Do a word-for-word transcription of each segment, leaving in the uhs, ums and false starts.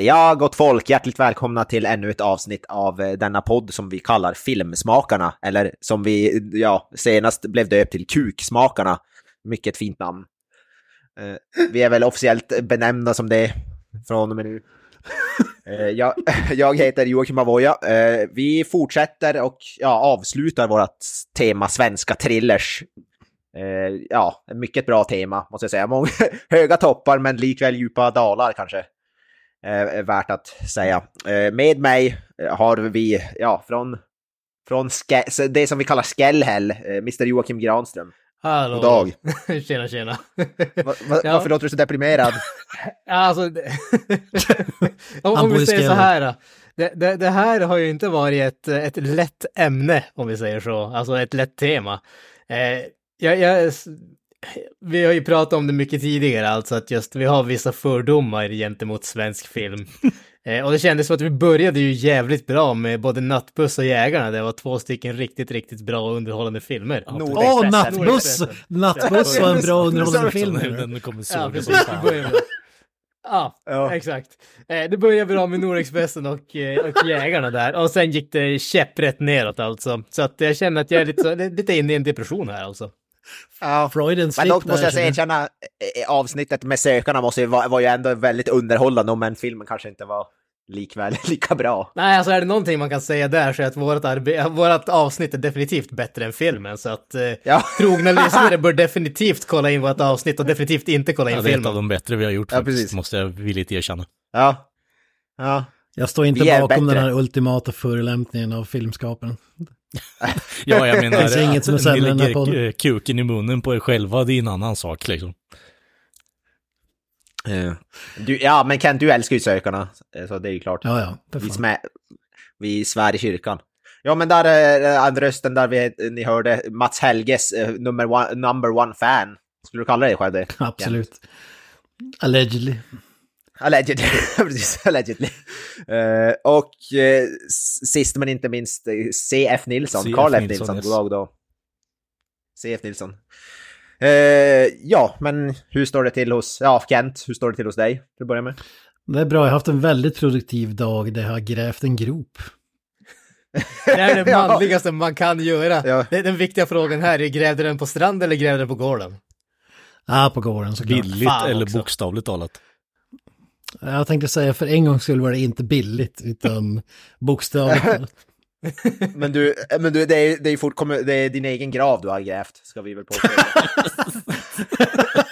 Ja, gott folk, hjärtligt välkomna till ännu ett avsnitt av denna podd som vi kallar Filmsmakarna, eller som vi ja, senast blev döpt till Kuksmakarna. Mycket fint namn. Vi är väl officiellt benämnda som det från och med nu. Jag, jag heter Joakim Avoja. Vi fortsätter och ja, avslutar vårt tema svenska thrillers. Ja, mycket bra tema måste jag säga. Många, höga toppar men likväl djupa dalar kanske. Eh, värt att säga. Eh, med mig har vi ja, från, från ske- det som vi kallar Skellhäll, eh, mister Joakim Granström. Hallå. God dag. Tjena, tjena. Va, va, ja. Varför låter du så deprimerad? Alltså, det... om, om vi säger så här. Det, det, det här har ju inte varit ett, ett lätt ämne, om vi säger så. Alltså ett lätt tema. Eh, jag... jag... Vi har ju pratat om det mycket tidigare, alltså att just vi har vissa fördomar gentemot svensk film. eh, och det kändes som att vi började ju jävligt bra med både Nattbuss och Jägarna. Det var två stycken riktigt, riktigt bra och underhållande filmer. Åh, oh, oh, Nattbuss! Nattbuss var en bra underhållande film. Den kommer ja, precis. Ja, ja, exakt. Eh, det började bra med Norexpressen och, eh, och Jägarna där. Och sen gick det käpprätt neråt alltså. Så att jag känner att jag är lite, lite inne i en depression här alltså. Ja, men dock måste jag säga känna, avsnittet med Sökarna måste ju vara, var ju ändå väldigt underhållande, men filmen kanske inte var likväl lika bra. Nej, alltså är det någonting man kan säga där så är att vårt, arbe- vårt avsnitt är definitivt bättre än filmen, så att eh, ja. trogna lyssnare bör definitivt kolla in vårt avsnitt och definitivt inte kolla in ja, det är filmen. Ett av de bättre vi har gjort ja, faktiskt, måste jag villigt erkänna. Ja, ja. Jag står inte bakom bättre. Den här ultimata förolämpningen av filmskapen. Ja, jag menar det inget som att ni lägger kuken i munnen på er själva, det är en annan sak liksom. Ja, du, ja men Kent, du älskar ju Sökarna, så det är ju klart. Ja, ja, vi, smä- vi svär i kyrkan. Ja, men där är rösten där vi, ni hörde Mats Helges number one, number one fan. Skulle du kalla dig själv det? Absolut. Kent. Allegedly. Allegedly, precis, allegedly. Uh, och uh, sist men inte minst C F Nilsson, Carl F. Nilsson, yes. God dag då. C F Nilsson. Uh, ja, men hur står det till hos, ja Kent, hur står det till hos dig? Till att börja med. Det är bra, jag har haft en väldigt produktiv dag där jag har grävt en grop. Det är det manligaste man kan göra. Ja. Det är den viktiga frågan här, är grävde den på strand eller grävde den på gården? Ja, ah, på gården såklart. Billigt eller också. Bokstavligt talat. Jag tänkte säga för en gång skulle vara det inte billigt utan bokstavligt. men du, men du, det är, det är fort, det är din egen grav du har grävt, ska vi väl på.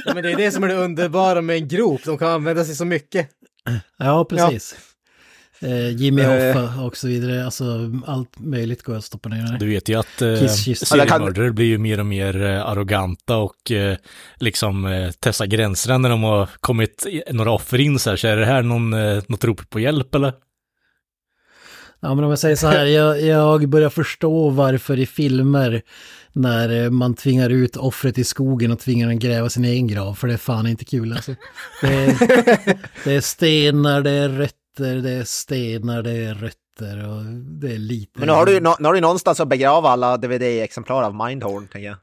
Ja, men det är det som är det underbara med en grop, de kan använda sig så mycket. Ja, precis. Ja. Eh, Jimmy Hoffa och så vidare, alltså allt möjligt går att stoppa ner. Du vet ju att eh, seriemördare blir ju mer och mer eh, arroganta och eh, liksom eh, testar gränserna när de har kommit några offer in så här, så är det här någon, eh, något rop på hjälp eller? Ja, men om jag säger så här, jag, jag börjar förstå varför i filmer när man tvingar ut offret i skogen och tvingar den gräva sin egen grav, för det är fan inte kul alltså. Det är, det är stenar, det är rött, det är stenar, det är rötter och det är lite... Men nu har du, nu har du någonstans att begrava alla D V D-exemplar av Mindhorn, tänker jag.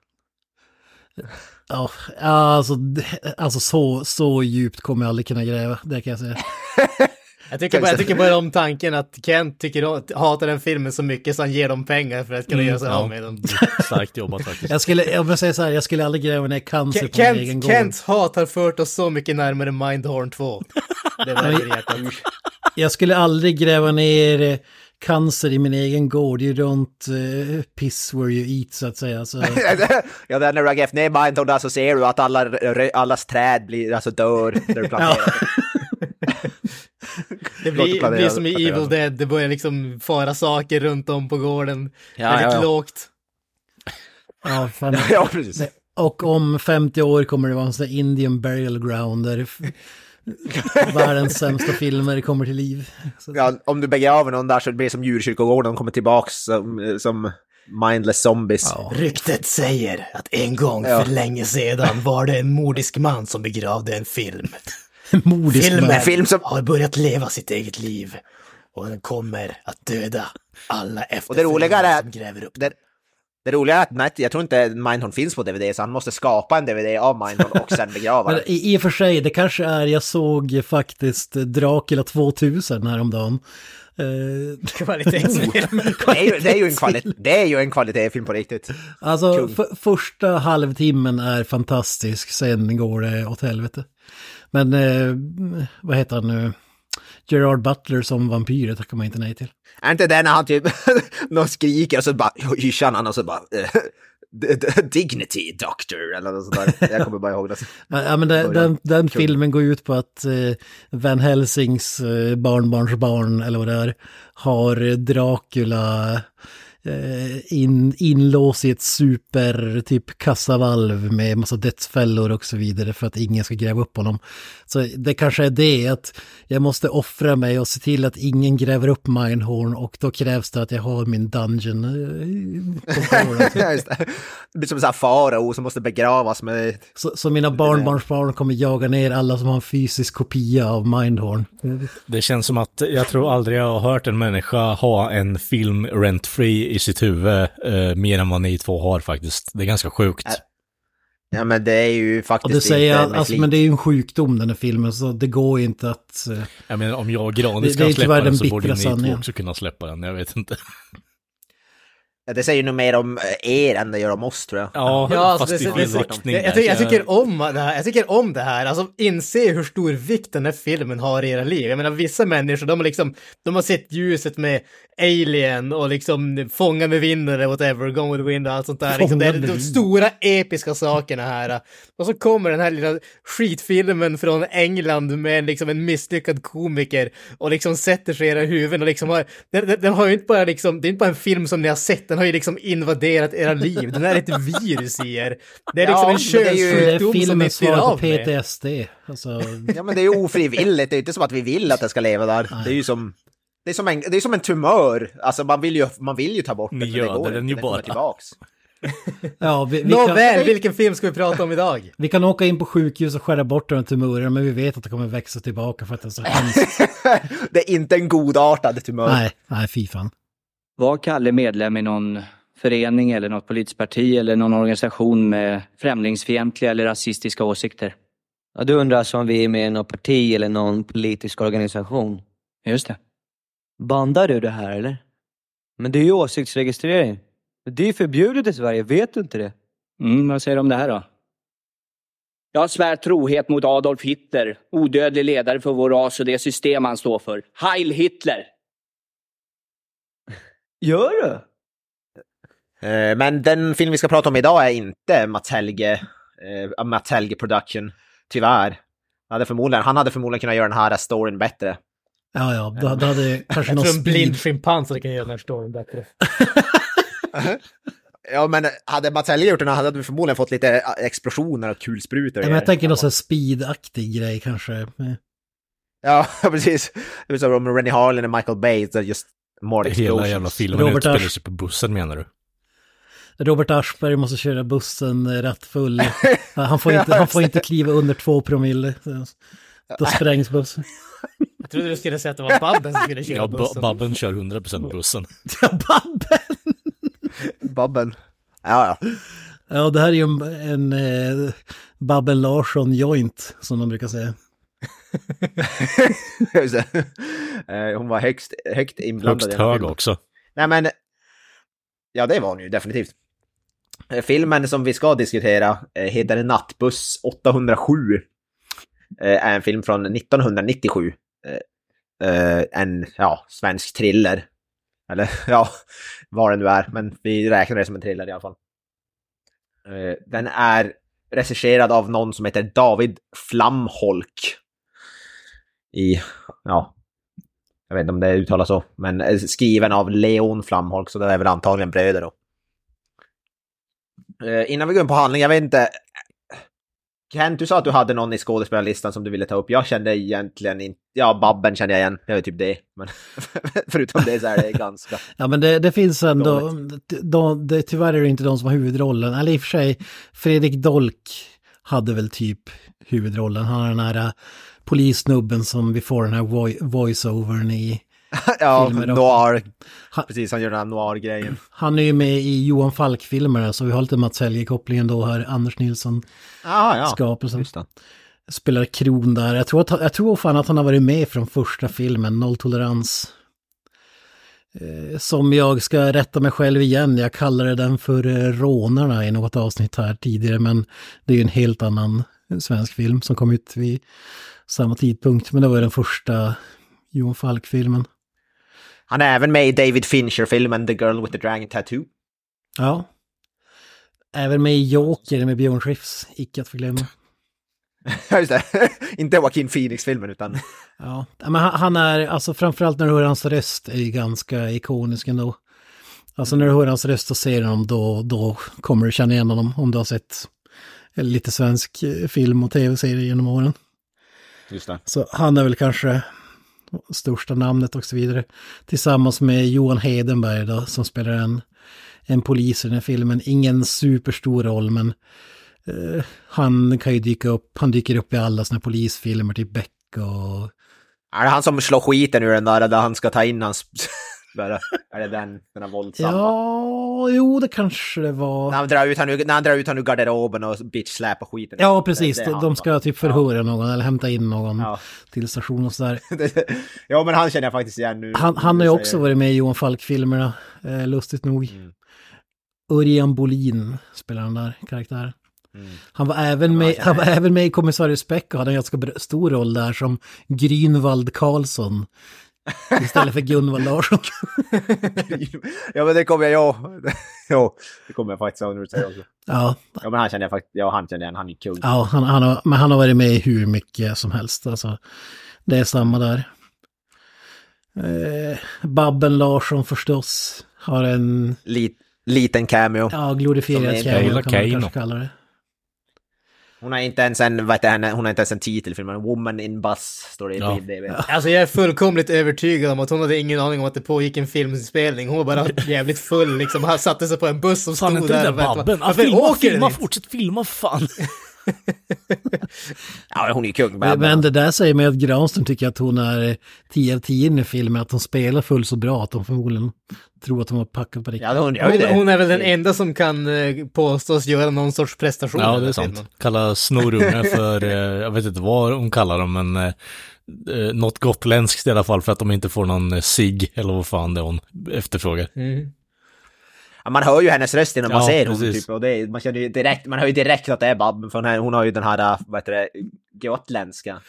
Ja, alltså, alltså så, så djupt kommer jag aldrig kunna gräva, det kan jag säga. Jag tycker, bara, jag tycker bara om tanken att Kent tycker, hatar den filmen så mycket så han ger dem pengar för att kunna mm, göra sig ja. av med dem. Starkt jobbat faktiskt. Jag skulle, om jag säger så här, jag skulle aldrig gräva ner cancer K- på Kent, min egen gård. Kents hat har fört oss så mycket närmare Mindhorn två. Det var jag, jag skulle aldrig gräva ner cancer i min egen gård. You don't uh, piss where you eat, så att säga. Så. Ja, när du har grävt ner Mindhorn där så ser du att alla, allas träd blir, alltså dör när du planterar. Det blir, det blir som i Evil Dead, det börjar liksom fara saker runt om på gården. Ja, väldigt ja, ja. lågt. Ja, fan. Ja, precis. Det, Och om femtio år kommer det vara en sån där Indian Burial Ground där världens sämsta filmer kommer till liv. Så. Ja, om du begraver någon där så blir det som djurkyrkogården, de kommer tillbaks som, som mindless zombies. Ja. Ryktet säger att en gång ja. för länge sedan var det en mordisk man som begravde en film. Mordisk Filmen man. Film som har börjat leva sitt eget liv och den kommer att döda alla efterföljare som gräver upp. Det, det roliga är att nej, jag tror inte Mindhorn finns på D V D, så han måste skapa en D V D av Mindhorn och sen begrava den. I, I och för sig, det kanske är, jag såg faktiskt Dracula tvåtusen häromdagen. Eh, kvalitetsfilm. det, är ju en kvali- det är ju en kvalitetsfilm på riktigt. Alltså, f- första halvtimmen är fantastisk, sen går det åt helvete. Men, eh, vad heter han nu? Gerard Butler som vampyr, tackar man inte nej till. Är inte det när han typ någon skriker och så bara hyschar han och så bara Dignity Doctor eller något sådär. Jag kommer bara ihåg det. Ja, men den, den, den filmen går ut på att Van Helsings barnbarnsbarn eller vad det är har Dracula in, inlås i ett super typ kassavalv med massa dödsfällor och så vidare för att ingen ska gräva upp honom. Så det kanske är det att jag måste offra mig och se till att ingen gräver upp Mindhorn, och då krävs det att jag har min dungeon. Det blir som en sån här farao som måste begravas med... Så, så mina barnbarnsbarn kommer jaga ner alla som har en fysisk kopia av Mindhorn. Det känns som att jag tror aldrig jag har hört en människa ha en film rent-free i sitt huvud eh, mer än vad ni två har faktiskt. Det är ganska sjukt. Ja, men det är ju faktiskt... Och det säger jag, alltså, men det är ju en sjukdom den här filmen, så det går inte att... Eh, jag menar, om jag och Granis kan släppa den, den så borde ni två också kunna släppa den, jag vet inte. Ja, det säger ju nog mer om er än det gör om oss, tror jag. Ja, ja, fast det, det, det, jag, jag, tycker, jag, tycker om det här, jag tycker om det här. Alltså, inse hur stor vikt den här filmen har i era liv. Jag menar, vissa människor, de har, liksom, de har sett ljuset med Alien och liksom Fånga med vinden eller whatever, Gone with the Wind och allt sånt där. Liksom, det är de stora episka sakerna här. Och så kommer den här lilla skitfilmen från England med liksom en misslyckad komiker och liksom sätter sig i era huvuden. Och liksom har, den, den, den har ju inte bara liksom, det är inte bara en film som ni har sett. Den har ju liksom invaderat era liv. Den är ett virus i er. Det är liksom ja, en könssjukdom som ni styr av med. P T S D. Alltså... Ja, men det är ju ofrivilligt. Det är inte som att vi vill att det ska leva där. Nej. Det är ju som, det är som, en, det är som en tumör. Alltså man vill ju, man vill ju ta bort det. Ni gör det går, den ju bara. Tillbaks. Ja, vi, vi Nåväl, kan... vilken film ska vi prata om idag? Vi kan åka in på sjukhus och skära bort den tumören, men vi vet att det kommer växa tillbaka för att den så hemskt. Det är inte en godartad tumör. Nej, nej, fy fan. Var Kalle medlem i någon förening eller något politiskt parti eller någon organisation med främlingsfientliga eller rasistiska åsikter? Ja, du undrar alltså om vi är med i något parti eller någon politisk organisation? Just det. Bandar du det här eller? Men det är ju åsiktsregistrering. Det är förbjudet i Sverige, vet du inte det? Mm, vad säger du om det här då? Jag svär trohet mot Adolf Hitler, odödlig ledare för vår ras och det system han står för. Heil Hitler! Gör du? Men den film vi ska prata om idag är inte Mats Helge, Mats Helge Production, tyvärr. Han hade förmodligen, han hade förmodligen kunnat göra den här storyn bättre. Ja, ja. Då, då hade kanske jag någon tror en blind schimpans som kan göra den här storyn bättre. Ja, men hade Mats Helge gjort den här hade vi förmodligen fått lite explosioner och kulsprutor. Ja, men jag tänker någon sån speedaktig grej kanske. Ja, precis. Det är som om Rennie Harlin och Michael Bay just More hela jävla filmen Robert utspelar sig på bussen, menar du? Robert Aschberg måste köra bussen rattfull. Han får inte, han får inte kliva under två promille. Då sprängs bussen. Jag trodde du skulle säga att det var Babben som skulle köra ja, bussen. Ja, Babben kör hundra procent bussen. Ja, Babben! Babben. Ja, ja. Ja, det här är ju en, en eh, Babben Larsson joint, som de brukar säga. Hon var högst, högt inblandad. Högst hög också. Nej, men ja, det var hon ju definitivt. Filmen som vi ska diskutera heter Nattbuss åttahundrasju. Är en film från nittonhundranittiosju. En ja, svensk thriller. Eller ja, vad den nu är. Men vi räknar det som en thriller i alla fall. Den är regisserad av någon som heter David Flamholc. I, ja, jag vet inte om det uttalas så, men skriven av Leon Flamholk, så det är väl antagligen bröder då. Eh, innan vi går in på handling, jag vet inte. Kent, du sa att du hade någon i skådespelarlistan som du ville ta upp. Jag kände egentligen inte... Ja, Babben kände jag igen. Jag är typ det. Men förutom det så är det ganska... Ja, men det, det finns ändå... De, det, tyvärr är det inte de som har huvudrollen. Eller i och för sig, Fredrik Dolk hade väl typ huvudrollen. Han är den här polissnubben som vi får den här vo- voice-overn i... Ja, noir. Han, precis, han gör den här noir-grejen. Han är ju med i Johan Falk-filmerna, så vi har lite Mats Helge-kopplingen då här. Anders Nilsson-skapelsen. Ah, ja. Spelar Kron där. Jag tror, att, jag tror fan att han har varit med från första filmen, Nolltolerans. Eh, som jag ska rätta mig själv igen. Jag kallade den för eh, Rånarna i något avsnitt här tidigare, men det är ju en helt annan svensk film som kom ut vid samma tidpunkt. Men det var den första Johan Falk-filmen. Han är även med i David Fincher-filmen The Girl with the Dragon Tattoo. Ja. Även med i Joker med Björn Skifs, icke att förglömma. Just det. Inte Joaquin Phoenix-filmen utan... Ja, men han är, alltså framförallt när du hör hans röst är ganska ikonisk ändå. Alltså när du hör hans röst och ser honom då, då kommer du känna igen honom om du har sett lite svensk film och tv-serier genom åren. Just det. Så han är väl kanske... största namnet och så vidare. Tillsammans med Johan Hedenberg då, som spelar en, en polis i den här filmen. Ingen superstor roll, men eh, han kan ju dyka upp, han dyker upp i alla såna polisfilmer, typ Beck och... Är det han som slår skiten ur den där, där han ska ta in hans... är det den, den här våldsamma? Ja, jo, det kanske det var... När han drar ut han ur, när han drar ut han ur garderoben och bitch-släpar skiten. Ja, precis. Det, det de ska typ förhöra ja. någon eller hämta in någon ja. till station och sådär. Ja, men han känner jag faktiskt igen nu. Han, han har ju också säger. varit med i Johan Falk-filmerna, eh, lustigt nog. Mm. Örjan Bolin spelar den där karaktären. Mm. Han, var även med, han var även med i Kommissarie Speck och hade en ganska stor roll där som Grünwald Karlsson. Istället för Gunvald Larsson. Ja, men det kommer jag ja, det kommer jag faktiskt att undersäga också. Ja. Ja, men han känner jag faktiskt, ja, han känner jag, han är kul. Ja, han, han har, men han har varit med i hur mycket som helst. Alltså, det är samma där. Eh, Babben Larsson förstås har en... Lit, liten cameo. Ja, glorifierad cameo kan man kanske kalla det. Hon har inte ens en, vet jag, hon har inte ens en titel för Woman in Bus står det i ja. B D B. Alltså jag är fullkomligt övertygad om att hon hade ingen aning om att det pågick en filminspelning. Hon var bara jävligt full liksom. Han satte sig på en buss som stod där och väntade. Varför filma, åker filma, fortsätt filma, fan. Ja, hon är kung. Babben. Men det där säger mig att Granström tycker att hon är tio av tio i filmen, att hon spelar full så bra att de förmodligen tror att hon var packad på riktigt. Ja, hon, hon, hon är väl den enda som kan påstås göra någon sorts prestation. Ja, det är sant. Filmen. Kalla snorungar för, jag vet inte vad hon kallar dem, men något gotländskt i alla fall för att de inte får någon sig eller vad fan det hon efterfrågar. Mm. Man hör ju hennes röst när man ja, ser hon typ, och det, man känner ju direkt, man hör ju direkt att det är Babben för hon, här, hon har ju den här, vad heter det, gotländska.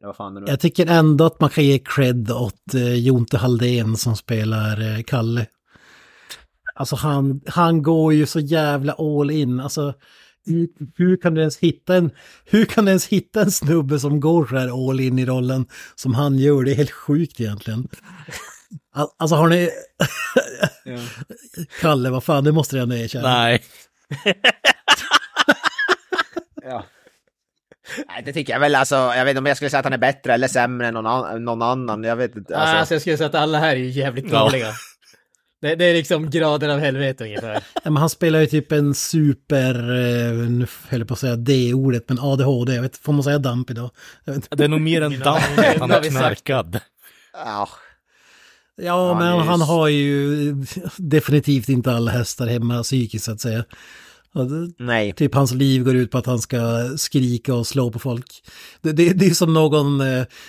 Vad fan är det? Jag tycker ändå att man kan ge cred åt eh, Jonte Halldén som spelar eh, Kalle. Alltså han, han går ju så jävla all in. Alltså hur, hur kan du ens hitta en hur kan du ens hitta en snubbe som går så här all in i rollen som han gör? Det är helt sjukt egentligen. Alltså har ni... Ja. Kalle, vad fan, det måste jag ändå erkänna. Nej. Ja. Nej, det tycker jag väl. Alltså, jag vet inte om jag skulle säga att han är bättre eller sämre än någon, an- någon annan. Jag vet inte. Alltså. Alltså, jag skulle säga att alla här är jävligt dåliga. Ja. Det, det är liksom graden av helvete ungefär. Ja, men han spelar ju typ en super... Nu höll jag på att säga D-ordet, men A D H D. Jag vet, får man säga damp idag? Det är nog mer än damp. Han är knarkad. Ja. Ja, ja, men just... han har ju definitivt inte alla hästar hemma psykiskt så att säga. Nej. Typ hans liv går ut på att han ska skrika och slå på folk. Det, det, det är som någon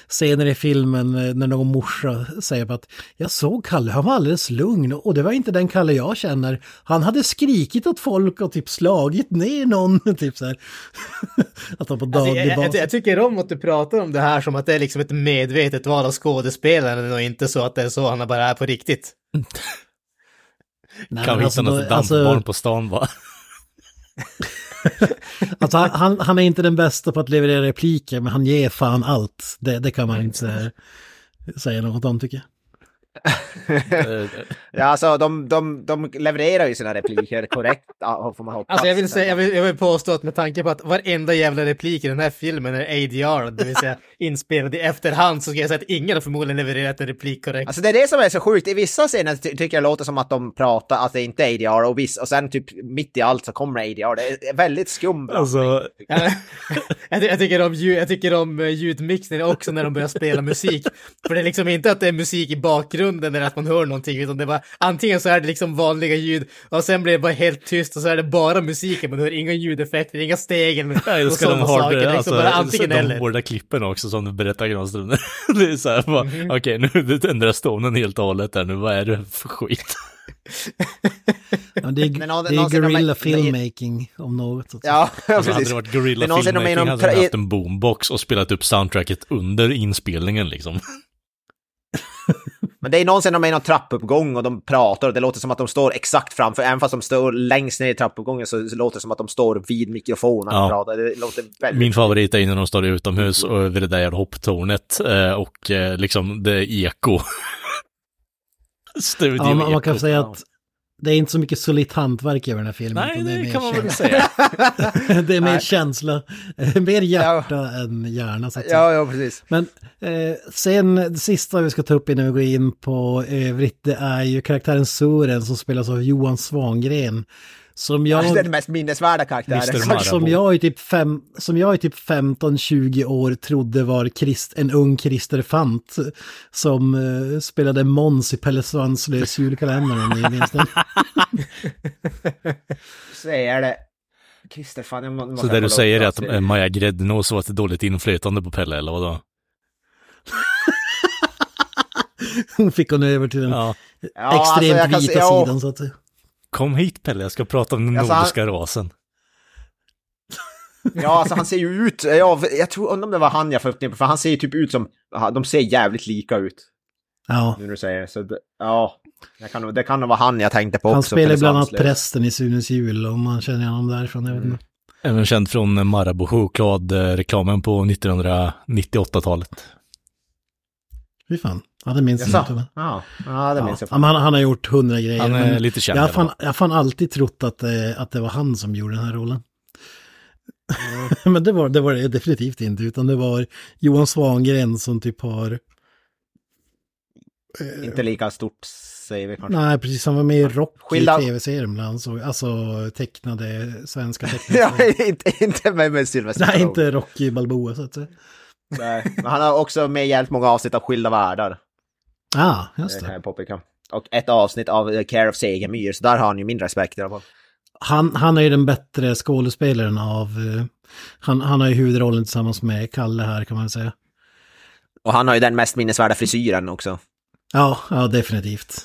senare i filmen när någon morsa säger att jag såg Kalle, han var alldeles lugn och det var inte den Kalle jag känner. Han hade skrikit åt folk och typ slagit ner någon. Typ så här. Att han på daglig alltså, jag, jag, jag tycker om att du pratar om det här som att det är liksom ett medvetet val av skådespelaren och inte så att det är så han bara är på riktigt. Nej, kan vi hitta något dansbarn på stan bara? Alltså han, han, han är inte den bästa på att leverera repliker, men han ger fan allt. Det, det kan man inte säga, säga något om tycker jag. Ja, alltså de, de, de levererar ju sina repliker korrekt, får man hoppas. Alltså jag vill säga, jag vill, jag vill påstå att med tanke på att varenda jävla replik i den här filmen är A D R, det vill säga inspelad i efterhand, så ska jag säga att ingen har förmodligen levererat en replik korrekt. Alltså det är det som är så sjukt, i vissa scener ty- tycker jag låter som att de pratar att det inte är A D R, och, viss, och sen typ mitt i allt så kommer A D R, det är väldigt skum. Alltså... jag, jag tycker om, jag tycker om ljudmixen också när de börjar spela musik, för det är liksom inte att det är musik i bakgrunden eller att man hör någonting, utan det var antingen så är det liksom vanliga ljud och sen blir det bara helt tyst och så är det bara musiken, man hör inga ljudeffekter, inga steg. Nej, ja, och sådana de saker det, liksom alltså, bara antingen de eller de hårda klippen också som du berättar Granström. Det är såhär bara, mm-hmm. Okej, nu ändras tonen helt och hållet här, nu vad är det för skit? Ja, det är, det är gorilla filmmaking om något. Ja, alltså, hade det varit gorilla filmmaking hade de haft en boombox och spelat upp soundtracket under inspelningen liksom. Men det är någonsin de är i någon trappuppgång och de pratar och det låter som att de står exakt framför, även fast de står längst ner i trappuppgången så låter det som att de står vid mikrofonen. Ja. Pratar. Det låter väldigt... Min favorit är när de står utomhus och vid det där hopptornet och liksom det är eko. Studio ja, man, man kan säga att det är inte så mycket solitt hantverk över den här filmen. Nej, det, det kan man väl säga. Det är mer känsla, mer hjärta ja. än hjärna. Så att ja, ja, precis. Men eh, sen det sista vi ska ta upp innan vi går in på övrigt, det är ju karaktären Sören som spelas av Johan Svangren. Som jag, ja, det är den mest minnesvärda karaktären. Som jag i typ, fem, som jag i typ femton tjugo år trodde var Christ, en ung Christer Fant som uh, spelade Måns i Pelle Svanslös julkalender om ni minns den. Säger det. Christer Fant. Må, så där du säger är att, att Maja Gräddnås var ett dåligt inflytande på Pelle eller vadå? Hon fick hon över till den ja. extremt ja, alltså, vita se, sidan så att säga. Kom hit Pelle, jag ska prata om den alltså, nordiska han... rasen. Ja, alltså han ser ju ut... Ja, jag tror undrar om det var han jag fick ner på, för han ser ju typ ut som... De ser jävligt lika ut. Ja. Nu när du säger så det. Ja, jag kan, det kan nog vara han jag tänkte på han också. Han spelar bland annat prästen i Sunes jul, om man känner honom därifrån. Mm. Jag vet inte. Även känd från Marabou choklad-reklamen på nittonhundranittioåtta-talet. Fy fan. Ja, det minns jag. Inte, men... ja, ja, det minns ja. jag. Han, han har gjort hundra grejer. Han är lite känd. Jag har fan, jag fan alltid trott att, att det var han som gjorde den här rollen. Mm. Men det var, det var det definitivt inte, utan det var Johan Svangren som typ har... Eh, inte lika stort, säger vi kanske. Nej, precis. Han var med i Rock Skilda... i tv-serien. Alltså tecknade, svenska tecknade. Ja, inte, inte med, med Sylvester. Nej, inte Rocky Balboa, så att säga. Nej, men han har också med hjälp många avsnitt av Skilda världar. Ja, ah, just det. Och ett avsnitt av Care of Segemyr, så där har han ju mindre respekt. Han, han är ju den bättre skådespelaren av... Han, han har ju huvudrollen tillsammans med Kalle här, kan man säga. Och han har ju den mest minnesvärda frisyren också. Ja, ja definitivt.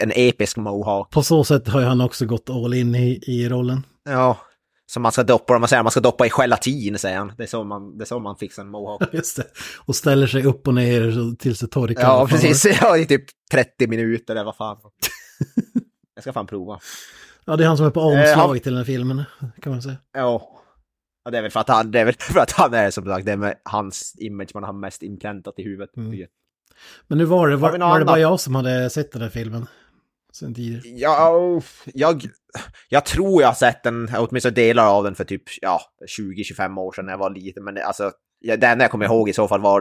En episk mohawk. På så sätt har ju han också gått all in i, i rollen. Ja, som man ska doppa, man säger man ska doppa i gelatin, säger han. Det är så man, det är så man fixar en mohawk. Just det. Och ställer sig upp och ner tills det torkar. Ja, precis. Ja, i typ trettio minuter eller vad fan. Jag ska fan prova. Ja, det är han som är på omslaget eh, han... till den här filmen, kan man säga. Ja. Ja, det är väl för att han, det är väl för att han är som sagt, det är med hans image man har mest inpräntat i huvudet. Mm. Men nu var det, var, var, var det bara jag som hade sett den här filmen? Ja, jag, jag tror jag har sett den, åtminstone delar av den för typ ja, tjugo till tjugofem år sedan när jag var liten. Men alltså, det enda jag kommer ihåg i så fall var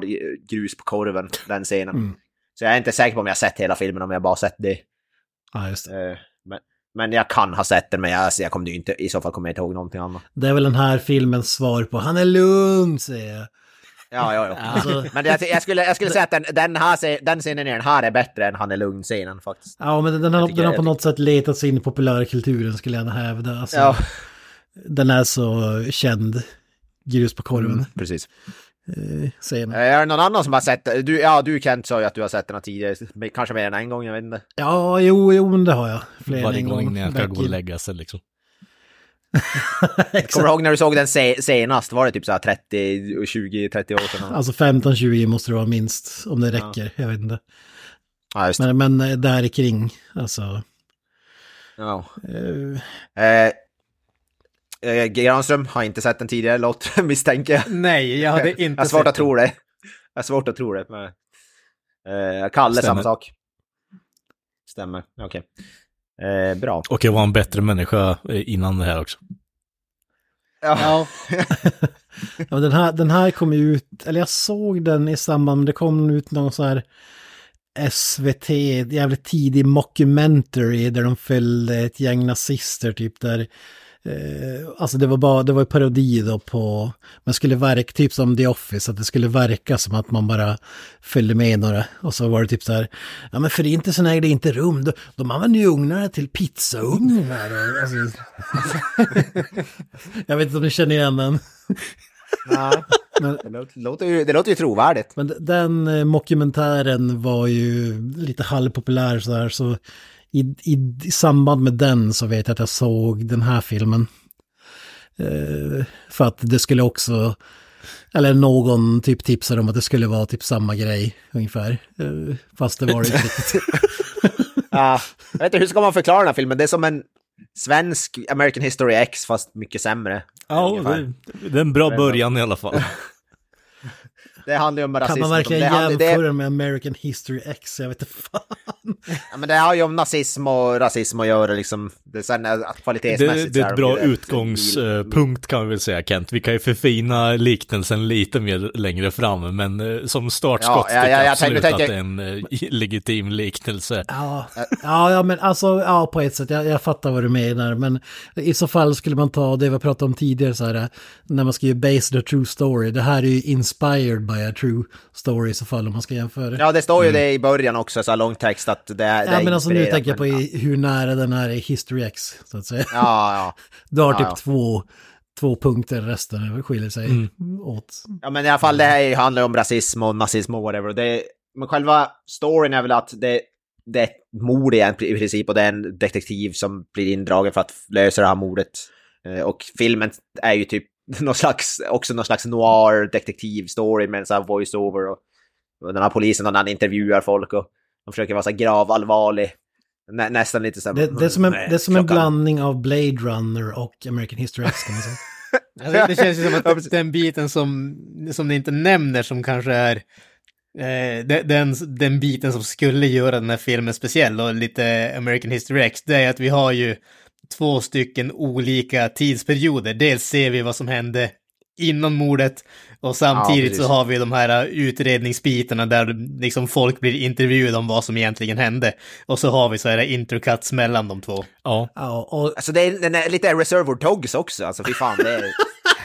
grus på korven, den scenen. Mm. Så jag är inte säker på om jag har sett hela filmen, om jag bara sett det. Ja, just det. Men, men jag kan ha sett den, men jag, jag kommer ju inte, i så fall kommer jag inte ihåg någonting annat. Det är väl den här filmens svar på, han är lugn, säger jag. Ja, ja, ja. Alltså... Men jag, jag, skulle, jag skulle säga att den, den, här, den scenen i den här är bättre än han är lugn-scenen faktiskt. Ja, men den har, den har på något sätt letat sig in i populärkulturen, skulle jag hävda. Alltså, ja. Den är så känd, grus på korven. Mm, precis. Eh, scenen. Är det någon annan som har sett du? Ja, du Kent sa ju att du har sett den tidigare, kanske mer än en gång, jag vet inte. Ja, jo, jo men det har jag. Fler Varje en gång när jag ska gå och lägga sig liksom. Kommer du ihåg när du såg den se- senast? Var det typ så här trettio, tjugo, trettio år sedan? Alltså femton tjugo måste det vara minst, om det räcker, ja. Jag vet inte. Ja, just det. Men, men där kring, alltså. Ja. Uh. Eh. Eh, Granström har inte sett den tidigare, låt misstänka. Nej, jag hade inte jag svårt sett att den. Tro det. Jag har svårt att tro det. Men... Eh, Kalle, stämmer. Samma sak. Stämmer, okej. Okay. Eh, bra. Okej, okay, var en bättre människa innan det här också. Ja. Ja, den här, den här kom ju ut, eller jag såg den i samband med, det kom ut någon så här S V T, jävligt tidig mockumentary där de följde ett gäng nazister typ där. Eh, alltså det var bara, det var ju parodi då på, man skulle verka typ som The Office, att det skulle verka som att man bara följde med några, och så var det typ så här, ja men förintelsen ägde inte rum, de, de använde ju ugnarna till pizzaugnar och, alltså, jag vet inte om ni känner igen den. Ja, men, det, låter ju, det låter ju trovärdigt. Men den eh, mockumentären var ju lite halvpopulär så här, så I, i, i samband med den så vet jag att jag såg den här filmen. Eh, för att det skulle också, eller någon typ tipsade om att det skulle vara typ samma grej ungefär. Eh, fast det var det inte. Ja, jag vet inte, hur ska man förklara den här filmen? Det är som en svensk American History X fast mycket sämre. Ja, det, det är en bra början i alla fall. Det handlar ju om rasism. Kan man verkligen det jämföra det med American History X? Jag vet inte fan. Ja, men det har ju om nazism och rasism att göra. Liksom. Det, är kvalitetsmässigt, det, det är ett bra utgångspunkt kan vi väl säga, Kent. Vi kan ju förfina liknelsen lite mer längre fram. Men som startskott ja, ja, ja, jag absolut jag tänker, att det är en jag... legitim liknelse. Ja, ja, ja men alltså ja, på ett sätt. Jag, jag fattar vad du menar. Men i så fall skulle man ta det vi pratade om tidigare. Så här, när man ska ju base the true story. Det här är ju inspired by a true story i så fall om man ska jämföra. Ja, det står ju mm. det i början också, så här lång text att det är, ja, det är men alltså nu tänker jag på men, i, hur nära den här är History X så att säga. Ja, ja. Du har ja, typ ja. två, två punkter, resten skiljer sig mm. åt. Ja, men i alla fall det här handlar om rasism och nazism och whatever. Det, men själva storyn är väl att det, det är ett mord i princip och det är en detektiv som blir indragen för att lösa det här mordet. Och filmen är ju typ någon slags, också någon slags noir detektiv story med en sån här voiceover och, och den här polisen och den intervjuar folk och de försöker vara så gravallvarlig, nä, nästan lite så här, det, det är som en, det är som en blandning av Blade Runner och American History X kan man säga. Alltså, det känns ju som att den biten som, som ni inte nämner som kanske är eh, den, den biten som skulle göra den här filmen speciell och lite American History X, det är att vi har ju två stycken olika tidsperioder. Dels ser vi vad som hände innan mordet och samtidigt ja, så har vi de här utredningsbitarna där liksom folk blir intervjuade om vad som egentligen hände. Och så har vi så här intercuts mellan de två. Ja. Ja och... Alltså det är, den är lite Reservoir Dogs också. Alltså fy fan, det är...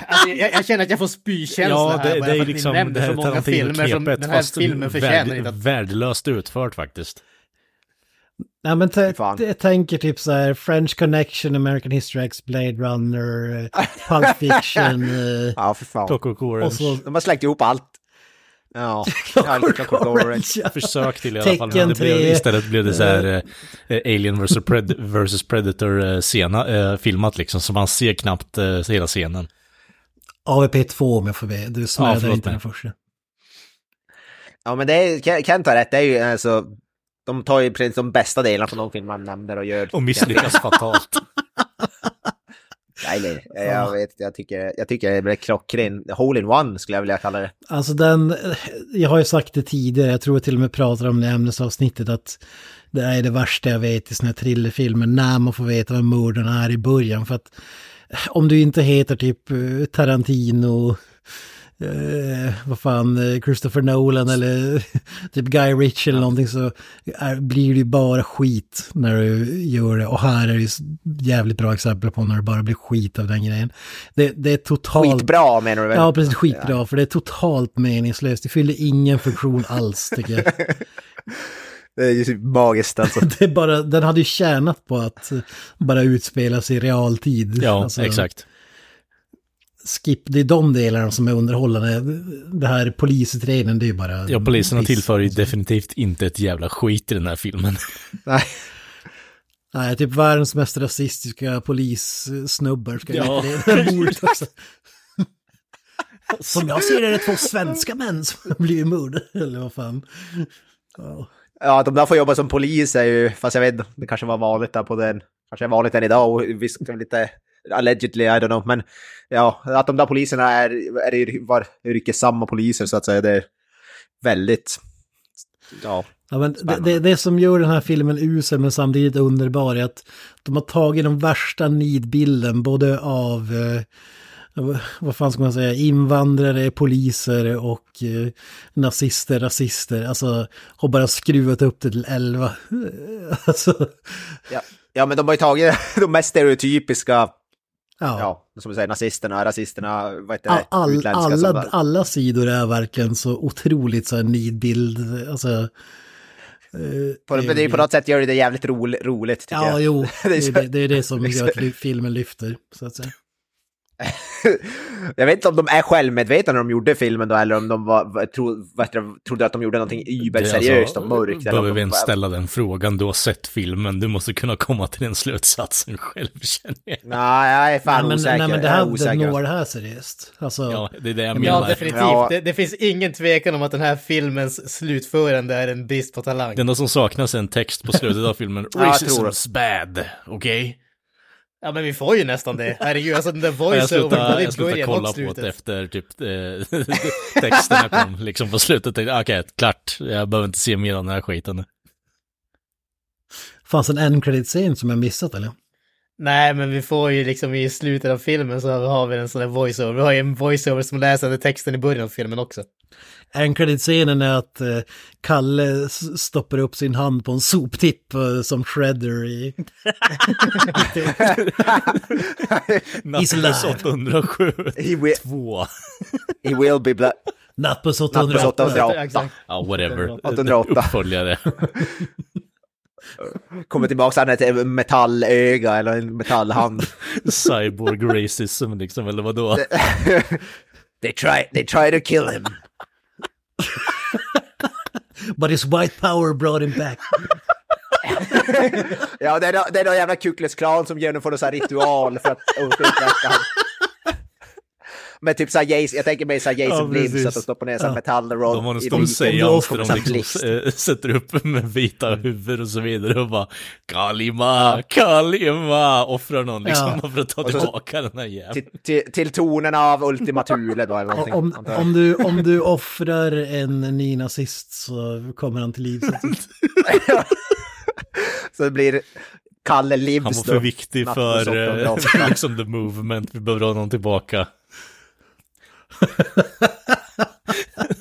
Alltså, jag, jag känner att jag får spykänsla ja, här. Ja, det, det är liksom det här Tarantino-knepet fast värd, att... värdelöst utfört faktiskt. Nej men t- t- jag tänker typ så här French Connection, American History X, Blade Runner, Pulp Fiction, ja, för fan. Clockwork Orange. Så... De har släckt ihop allt. Ja, Clockwork Orange. Jag försökte i alla fall, men det blev, istället blev det så här eh, Alien versus. Pred- versus Predator eh, scena, eh, filmat liksom, så man ser knappt eh, hela scenen. A V P två om jag får be, du sa ja, inte den första. Ja men det är, Kent har rätt, det är ju alltså... De tar ju precis de bästa delarna från de filmer man nämner och gör... Och misslyckas fatalt. Nej, nej. Jag vet, jag tycker, jag tycker det blir klockren. Hole in one skulle jag vilja kalla det. Alltså den... Jag har ju sagt det tidigare, jag tror jag till och med pratar om det i ämnesavsnittet, att det är det värsta jag vet i såna här thrillerfilmer, när man får veta vad morden är i början. För att om du inte heter typ Tarantino... Eh, vad fan, Christopher Nolan eller typ Guy Ritchie eller någonting, så är, blir det ju bara skit när du gör det, och här är det ju jävligt bra exempel på när det bara blir skit av den grejen. Det, det är totalt... Skitbra menar du väl? Ja precis, skitbra, ja. För det är totalt meningslöst, det fyller ingen funktion alls tycker jag. Det är ju magiskt alltså. Det är bara, den hade ju tjänat på att bara utspelas i realtid. Ja, alltså, exakt. Skip, det är de delarna som är underhållande. Det här polisutredningen, det är ju bara... Ja, poliserna tillför ju definitivt inte ett jävla skit i den här filmen. Nej. Nej, typ världens mest rasistiska polissnubbar ska ja. Jag mordet också. Som jag ser det är det två svenska män som blir mord, eller vad fan. Ja. Ja, de där får jobba som polis är ju... Fast jag vet, det kanske var vanligt där på den... Kanske är vanligt än idag och visst lite... allegedly, I don't know, men ja, att de där poliserna är, är, är, var, är samma poliser så att säga, det är väldigt ja. Ja, men det, det, det som gör den här filmen usel men samtidigt underbar är att de har tagit den värsta nidbilden både av eh, vad fan ska man säga, invandrare, poliser och eh, nazister, rasister, alltså har bara skruvat upp det till elva. Alltså. Ja. Ja, men de har ju tagit de mest stereotypiska. Ja, ja, som du säger, nazisterna, rasisterna, vad heter det? All, alla, alla sidor är verkligen så otroligt så här nidbild. Alltså, eh, på, det, det, på något sätt gör det jävligt ro, roligt, tycker ja, jag. Ja, jo, det är det, det är det som gör att filmen lyfter, så att säga. Jag vet inte om de är självmedvetna när de gjorde filmen då, eller om de var, tro, du, trodde att de gjorde någonting überseriöst alltså, och mörkt. Behöver eller vi ens ställa den frågan? Du har sett filmen, du måste kunna komma till den slutsatsen själv, känner jag. Nej, jag är fan nej, men, osäker. Nej, men det här är når det här seriöst. Alltså, ja, det är det jag menar. Ja, definitivt. Ja. Det, det finns ingen tvekan om att den här filmens slutförande är en brist på talang. Det enda som saknas är en text på slutet av filmen. Racism's bad, okej? Okay? Ja, men vi får ju nästan det. Herregud, alltså den där voice-overn. Jag slutade kolla på det efter typ eh, texterna kom liksom på slutet. Okej, okay, klart. Jag behöver inte se mer av den här skiten. Fanns en end-credit-scene som jag missat, eller? Nej, men vi får ju liksom i slutet av filmen så har vi en sån där voice-over. Vi har ju en voice-over som läser texten i början av filmen också. End-credit-scenen är att eh, Kalle stoppar upp sin hand på en soptipp eh, som Shredder i... Nattbuss åttahundrasju. Två. He will be black. Nattbuss åttahundraåtta. Ja, whatever. åttahundraåtta. Uppföljare. Kommer tillbaka sen till metallöga eller en metallhand. Cyborg racism liksom, eller vadå? They try, they try to kill him. But his white power brought him back. Ja, det är, det är någon jävla kuklesklan som genomför en sån här ritual för att återuppväcka han. Men typ såhär Jason, jag tänker mig såhär Jason Lim, ja, så att de stoppar ner såhär ja. metallrod. De har en stor seans där de liksom sätter upp med vita huvud och så vidare och bara Kalima, Kalima, offrar någon liksom ja. för att ta så, tillbaka den här jävla. Till, till, till tonen av Ultima Thule då eller någonting. Om, om, du, om du offrar en ny nazist så kommer han till liv. Så det blir... Kalle Livs. Han var för då. viktig för liksom the movement. Vi behöver ha någon tillbaka.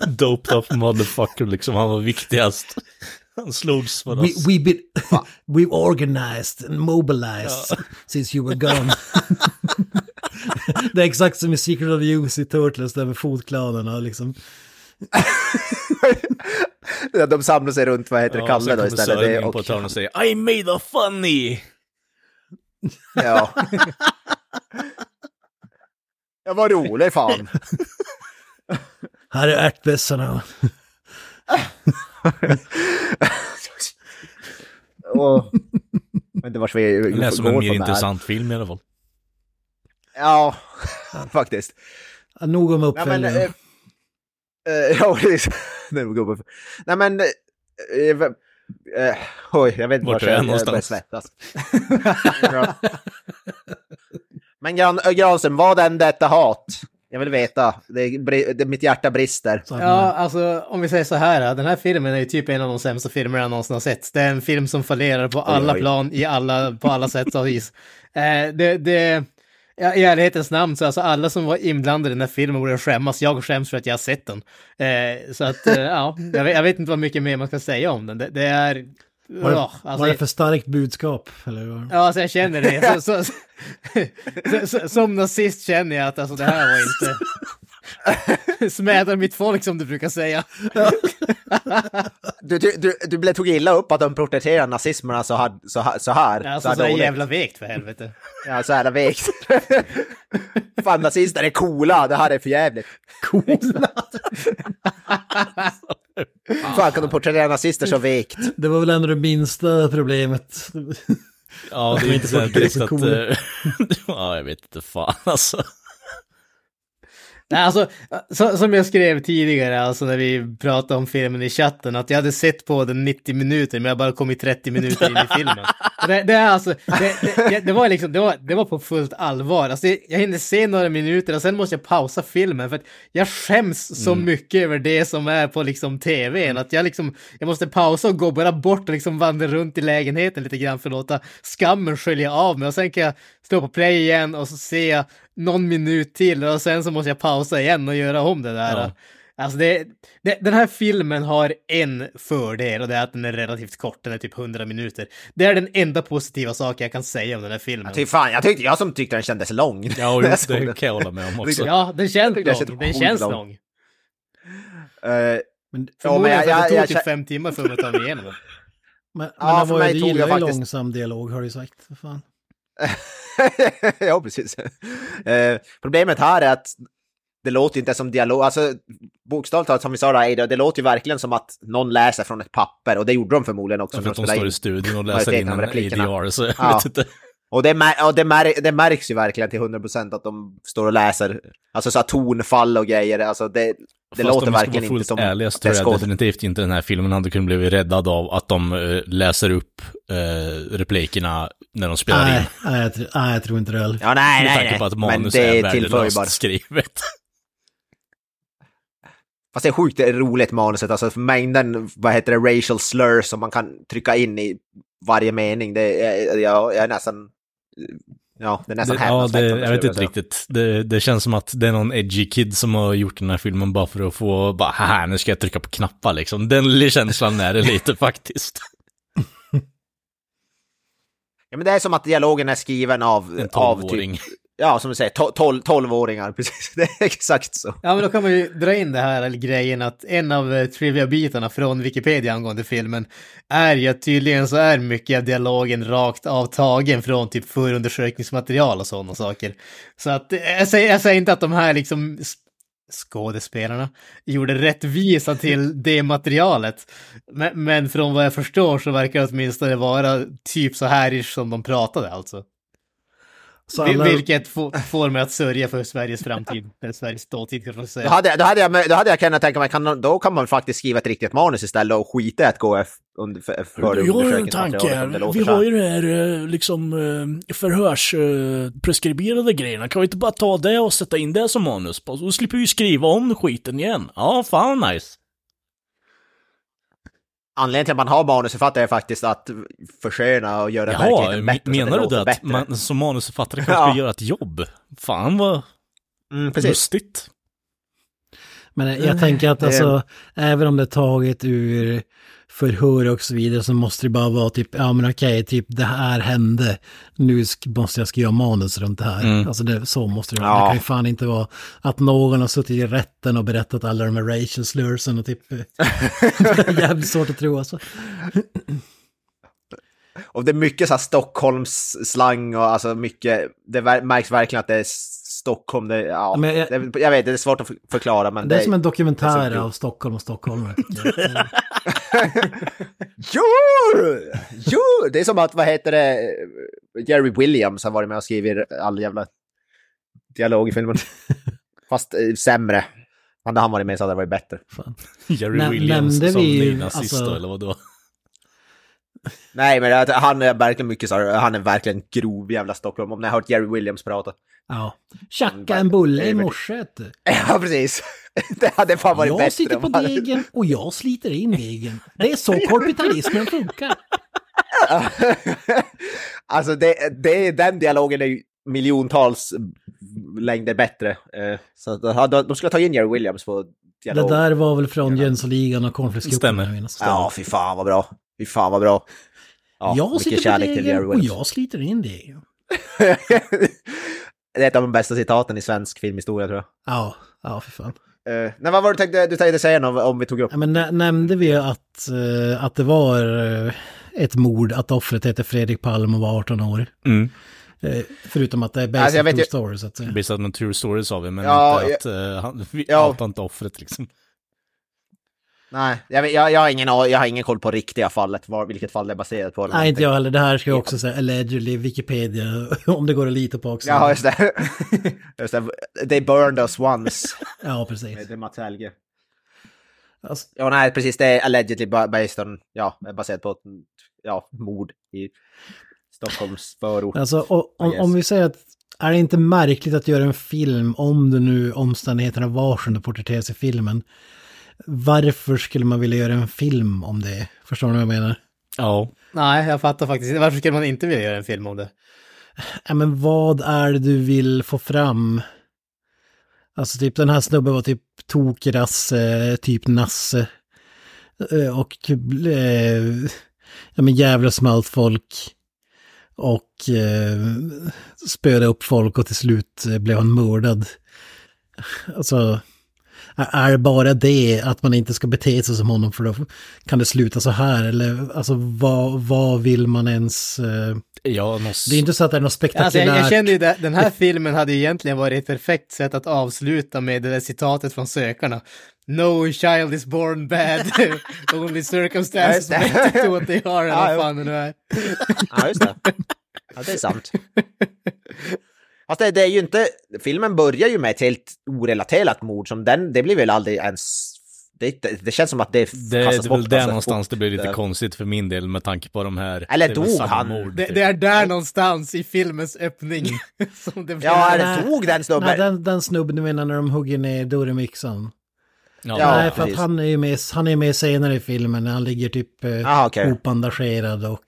Doped up motherfucker liksom. Han var viktigast. Han slogs för oss. We, we be, we've organized and mobilized ja. since you were gone. Det är exakt som i Secret of Use i Turtles där med fotklanerna liksom. De samlar sig runt, vad heter det, Kalle ja, då istället. Sören det, och... på törn och säger I made a funny. Ja. Jag var rolig fan. Här är ärtbössorna. Och... Men det var svårt. Det är som en mer intressant här. film i alla fall. Ja, faktiskt. Nog om uppföljning. Ja, ja, nej, nej men eh, eh, oj, jag vet inte vart jag är någonstans svettas. Men Gran, Granström, vad än detta hat? Jag vill veta, det, det, mitt hjärta brister. Ja, alltså om vi säger så här, den här filmen är ju typ en av de sämsta filmer jag någonsin har sett. Det är en film som fallerar på alla oj, oj. plan, i alla, på alla sätt och vis. Eh, det... det Ja, i ärlighetens namn så alltså alla som var inblandade i den här filmen borde skämmas. Jag skäms för att jag har sett den. Eh, så att, eh, ja, jag vet, jag vet inte vad mycket mer man ska säga om den. Det, det är... Var det, oh, alltså, var det för starkt budskap? Eller? Ja, alltså jag känner det. Så, så, så, så, som nazist känner jag att alltså, det här var inte... Smädar mitt folk som du brukar säga. du, du, du, du blev tog illa upp att de porträtterar nazismerna så här. Så här, så här ja, alltså, så, så är jävla vekt för helvete. Ja, så här vekt. Fan, nazister är coola. Det här är för jävligt. Coola? Fan, kan de porträttera nazister så vekt? Det var väl ändå det minsta problemet. Ja, det är inte så direkt att... Ja, jag vet inte fan alltså. Nej, alltså, så, som jag skrev tidigare, alltså när vi pratade om filmen i chatten, att jag hade sett på den nittio minuter, men jag bara kommit trettio minuter in i filmen. Det, det, alltså, det, det, det, var liksom, det, var, det var på fullt allvar. Alltså, jag hinner se några minuter och sen måste jag pausa filmen, för att jag skäms så mm. mycket över det som är på liksom tvn, att jag, liksom, jag måste pausa och gå bara bort och liksom vandra runt i lägenheten lite grann för att låta skammen skölja av mig, och sen kan jag stå på play igen och så ser jag någon minut till och sen så måste jag pausa igen och göra om det där. Ja. Alltså det, det, den här filmen har en fördel, och det är att den är relativt kort, den är typ hundra minuter. Det är den enda positiva sak jag kan säga om den här filmen. Jag tyckte, fan, jag, tyckte, jag som tyckte den kändes lång. Ja, det kan jag hålla med om också. Ja, den känns lång. Den, den känns lång. lång. Uh, men ja, men jag, jag, det tog jag, typ jag, fem timmar för att ta mig igenom den. Men, men ja, det var ju gillar faktiskt... långsam dialog, har du sagt. För fan. Ja, precis. Eh, problemet här är att det låter inte som dialog, alltså bokstavligt som vi sa där, det låter ju verkligen som att någon läser från ett papper, och det gjorde de förmodligen också. Ja, för att de står i studion och läser in en A D R, så jag vet inte. Och det, mär- och det, mär- det märks ju verkligen till hundra procent att de står och läser, alltså så här tonfall och grejer, alltså det, det låter verkligen inte som ärliga, tror jag skott. Definitivt inte den här filmen hade kunnat bli räddad av att de uh, läser upp uh, replikerna när de spelar nej, in. Nej, jag, tr- nej, jag tror inte det heller. Ja, nej, nej, nej. På att manus men det är, är tillförlöst skrivet. Fast det är sjukt det är roligt manuset, alltså för mängden, vad heter det, racial slurs som man kan trycka in i varje mening, det är, jag, jag är nästan... Ja, det är nästan det, ja, det, jag vet inte riktigt. Det, det känns som att det är någon edgy kid som har gjort den här filmen bara för att få bara, haha, nu ska jag trycka på knappar liksom. Den känslan är det lite faktiskt. Ja, men det är som att dialogen är skriven av en tolvåring. Av typ, ja, som du säger, tol- tolvåringar, precis. Det är exakt så. Ja, men då kan man ju dra in det här grejen att en av trivia-bitarna från Wikipedia angående filmen är ju att tydligen så är mycket av dialogen rakt avtagen från typ förundersökningsmaterial och sådana saker. Så att jag säger, jag säger inte att de här liksom skådespelarna gjorde rättvisa till det materialet, men, men från vad jag förstår så verkar det åtminstone vara typ så här som de pratade alltså. Alla... Vilket får mig att sörja för Sveriges framtid, för Sveriges dåtid kan man säga. Då hade, då hade jag, då hade jag kunnat tänka mig, kan, då kan man faktiskt skriva ett riktigt manus istället och skita att gå under, för, för jag har en tanke, vi har ju det här liksom, förhörspreskriberade grejerna, kan vi inte bara ta det och sätta in det som manus på, så slipper vi skriva om skiten igen. Ja, fan nice. Anledningen till att man har manusförfattare är faktiskt att försköna och göra verkligheten bättre. Menar det du det att man som manusförfattare kanske ja. gör ett jobb? Fan vad mm, lustigt. Men jag mm. tänker att alltså, mm. även om det är taget ur förhör och så vidare, så måste det bara vara typ, ja men okej, typ det här hände, nu måste jag skriva manus runt det här. Mm. Alltså det, så måste det vara. Ja. Det kan ju fan inte vara att någon har suttit i rätten och berättat alla de här racial slursen och typ, det är jävligt svårt att tro alltså. Och det är mycket så här Stockholms slang och alltså mycket, det märks verkligen att det är Stockholm, det, ja, men jag, det, jag vet, det är svårt att förklara. Men det, det är som en dokumentär av Stockholm och stockholmare. Jo! Jo! Det är som att, vad heter det, Jerry Williams har varit med och skrivit all jävla dialog i filmen. Fast sämre. Hade han varit med så hade det varit bättre. Fan. Jerry Nä, Williams som vi, nynazist alltså... eller vad då? Nej, men han är verkligen mycket så, han är verkligen grov jävla Stockholm. Om ni har hört Jerry Williams prata. Ja. Tjacka en bulle i morse. Ja, precis. Det hade fan varit bättre. Jag sitter på degen och jag sliter in degen. Det är så korpitalismen funkar. Alltså, det, det, den dialogen är ju miljontals längder bättre. Så de skulle ta in Jerry Williams på dialog. Det där var väl från Jönssonligan och konfliktskolan. Stämmer. Ja, fy fan vad bra. Fy fan vad bra. Ja, jag sitter på degen och jag sliter in degen. Det är ett av de bästa citaten i svensk filmhistoria, tror jag. Ja, ja för fan. Uh, nej, vad var det du tänkte, du tänkte säga om, om vi tog upp? Ja, men nä- nämnde vi att, uh, att det var uh, ett mord, att offret heter Fredrik Palm och var arton år. Mm. Uh, förutom att det är based alltså, on true stories. Att, uh. Based on true stories har vi, men ja, inte att, uh, han, vi, ja. allt annat offret liksom. Nej, jag, jag, jag, har ingen, jag har ingen koll på riktiga fallet, var, vilket fall det är baserat på. Nej, inte jag heller. Det här ska jag också säga, allegedly, Wikipedia, om det går att lita på också. Ja, just det. Just det. They burned us once. Ja, precis. Det är Mats Helge. Alltså. Ja, nej, precis. Det är allegedly based on, ja, baserat på ja, mord i Stockholms förort. Alltså, och, om, om vi säger att är det inte märkligt att göra en film om det nu omständigheterna var som det porträtteras i filmen? Varför skulle man vilja göra en film om det? Förstår ni vad jag menar? Ja. Nej, jag fattar faktiskt inte. Varför skulle man inte vilja göra en film om det? Ja, men vad är det du vill få fram? Alltså typ den här snubben var typ tokrasse, typ nasse. Och ja, men jävla smalt folk. Och eh, spöade upp folk och till slut blev han mördad. Alltså, är bara det att man inte ska bete sig som honom för då kan det sluta så här? Eller alltså, vad, vad vill man ens... Eh, ja, måste... Det är inte så att det är något spektakulärt... Alltså, jag, jag kände ju att den här filmen hade egentligen varit ett perfekt sätt att avsluta med det där citatet från Sökarna. No child is born bad. Only circumstances make to what they are. Eller vad fan det nu är. Ja, just det. Ja, det är sant. Fast det, det är ju inte... Filmen börjar ju med ett helt orelaterat mord. Som den, det blir väl aldrig ens... Det, det, det känns som att det kastas det, bort. Det är väl där någonstans bort. Det blir lite konstigt för min del med tanke på de här... Eller dog han? Det, det är där någonstans i filmens öppning. Som det ja, det dog den snubben. Nej, den, den snubben du menar när de hugger ner Doremixan. Ja, ja, nej, för att han är ju med, han är med senare i filmen när han ligger typ ah, okay. opandagerad och...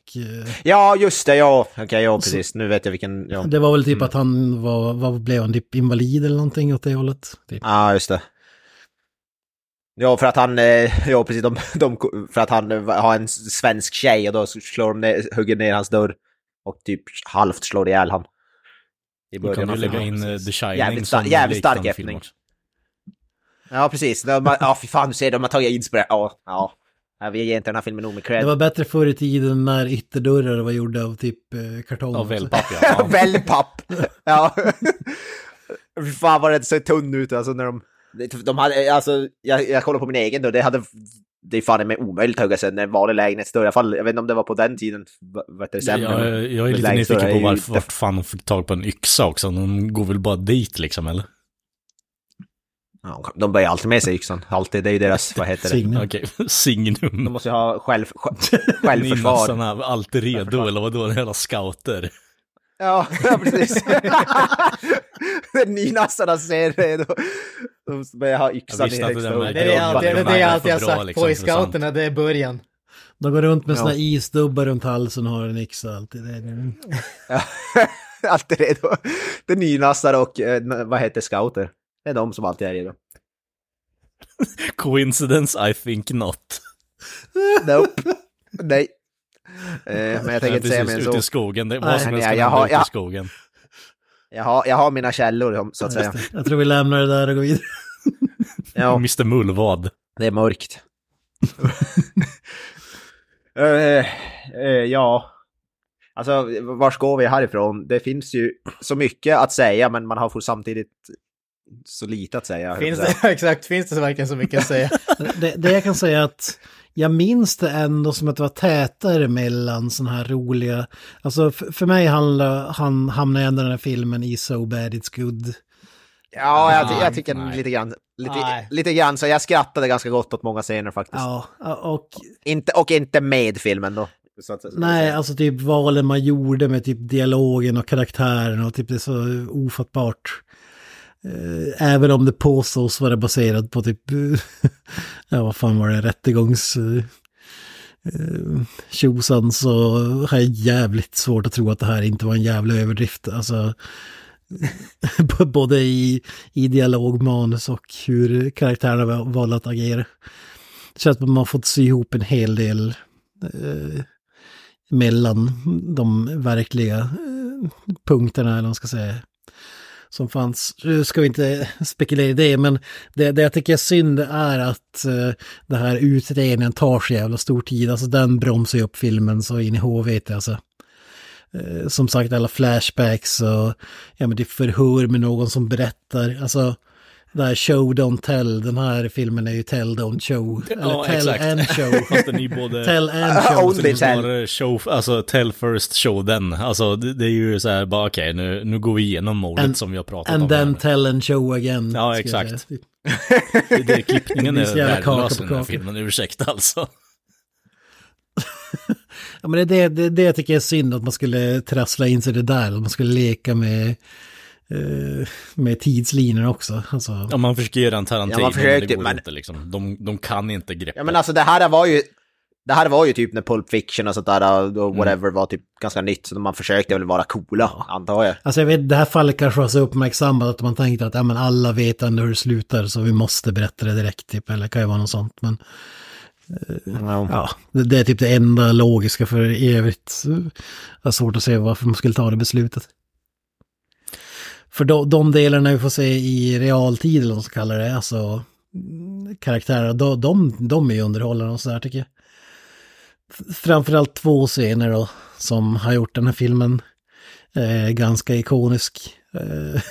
Ja, just det, ja. Okej, okay, ja, precis. Så, nu vet jag vilken... Ja. Det var väl typ mm. att han var, var, blev han typ invalid eller någonting åt det hållet. Ja, typ. ah, just det. Ja, för att han... Ja, precis. De, de, för att han har en svensk tjej och då slår de ner, hugger ner hans dörr och typ halvt slår ihjäl han. I början kan du lägga in uh, The Shining. Jävligt, star- jävligt stark öppning. Ja, precis. Ja, oh, fy fan, du ser, de har tagit inspiration. Ja, ja. Vi ger inte den här filmen nog med cred. Det var bättre förr i tiden när ytterdörrar var gjorda av typ kartong. Av välpapp, ja. Välpapp! Ja. Fy fan, var det så tunn ut alltså när de... de hade, alltså, jag, jag kollar på min egen då, det hade... Det är fan med omöjligt att hugga sig när vanlig lägenhetsdörr. I alla fall, jag vet inte om det var på den tiden. Vet du, sen, ja, jag, jag är lite nyfiken på varför vart fan de fick tag på en yxa också. De går väl bara dit liksom, eller? Ja, de börjar alltid med sig yxan. Alltid, det är ju deras, vad heter det? Signum. Okej, signum. De måste ju ha själv, självförsvar. Ni är alltid redo, eller vadå, den hela scouter. Ja, precis. Nynasarna ser redo. De börjar ha yxan i högstånd. Det är alltid, det, det är alltid jag sagt på i scouterna, det är början. De går runt med ja. Såna isdubbar runt halsen och har en yxa alltid. Det är det. Ja, alltid redo. Det är nynasar och, vad heter scouter? Det är de som alltid är redo. Coincidence, I think not. Nope. Nej. Eh, men jag tänker inte säga mer än så. Ut i skogen. Det var som jag, jag har, ut i skogen. Jag har, jag har mina källor, så att säga. Jag tror vi lämnar det där och går vidare. Ja. mister Mullvad. Det är mörkt. uh, uh, ja. Alltså, var går vi härifrån? Det finns ju så mycket att säga, men man har fått samtidigt... så lite att säga. Finns det, exakt, finns det så verkligen så mycket att säga? det, det jag kan säga att jag minns det ändå som att det var tätare mellan sådana här roliga... Alltså för, för mig handla, han, hamnade ändå den här filmen i So Bad It's Good. Ja, jag, jag, jag tycker nej. lite grann. Lite, lite grann, så jag skrattade ganska gott åt många scener faktiskt. Ja, och... Inte, och inte med filmen då. Så att, så nej, så. Alltså typ valen man gjorde med typ dialogen och karaktären och typ det är så ofattbart. Även om det påstås vara baserat på typ ja vad fan var det rättegångs tjosan så har jag jävligt svårt att tro att det här inte var en jävla överdrift alltså både i, i dialog, manus och hur karaktärerna valde att agera. Så att man har fått sy ihop en hel del eh, mellan de verkliga eh, punkterna eller vad man ska säga som fanns. Nu ska vi inte spekulera i det, men det, det jag tycker är synd är att uh, det här utredningen tar så jävla stor tid. Alltså den bromsar ju upp filmen så in i hovet. Alltså. Uh, som sagt, alla flashbacks och ja, men det förhör med någon som berättar. Alltså Det här show don't tell, den här filmen är ju tell don't show. Eller ja, tell exakt. And show. Fast den är både tell and show. Only tell. Show, alltså tell first, show then. Alltså det, det är ju så här, bara okej, okay, nu, nu går vi igenom målet and, som vi har pratat and om. And then här. Tell and show again. Ja, exakt. Det, det, klippningen det är värdelös i den här filmen, ursäkta alltså. Ja, men det, det, det jag tycker är synd att man skulle trassla in sig det där, att man skulle leka med med tidslinjer också. Alltså... Ja, man försöker göra en Tarantino, ja, men det går men... inte liksom. De, de kan inte greppa. Ja, men alltså det här var ju det här var ju typ när Pulp Fiction och sånt där och whatever mm. var typ ganska nytt, så man försökte väl vara coola, ja. Antar jag. Alltså jag vet, det här fallet kanske var så uppmärksammat att man tänkte att ja, men alla vet ändå hur det slutar så vi måste berätta det direkt typ, eller kan ju vara något sånt, men no. Ja, det är typ det enda logiska för evigt. Det är svårt att se varför man skulle ta det beslutet. För de, de delarna vi får se i realtid, eller vad man kallar det, alltså karaktärer, de, de, de är ju underhållande och sådär tycker jag. Framförallt två scener då, som har gjort den här filmen eh, ganska ikonisk. Eh,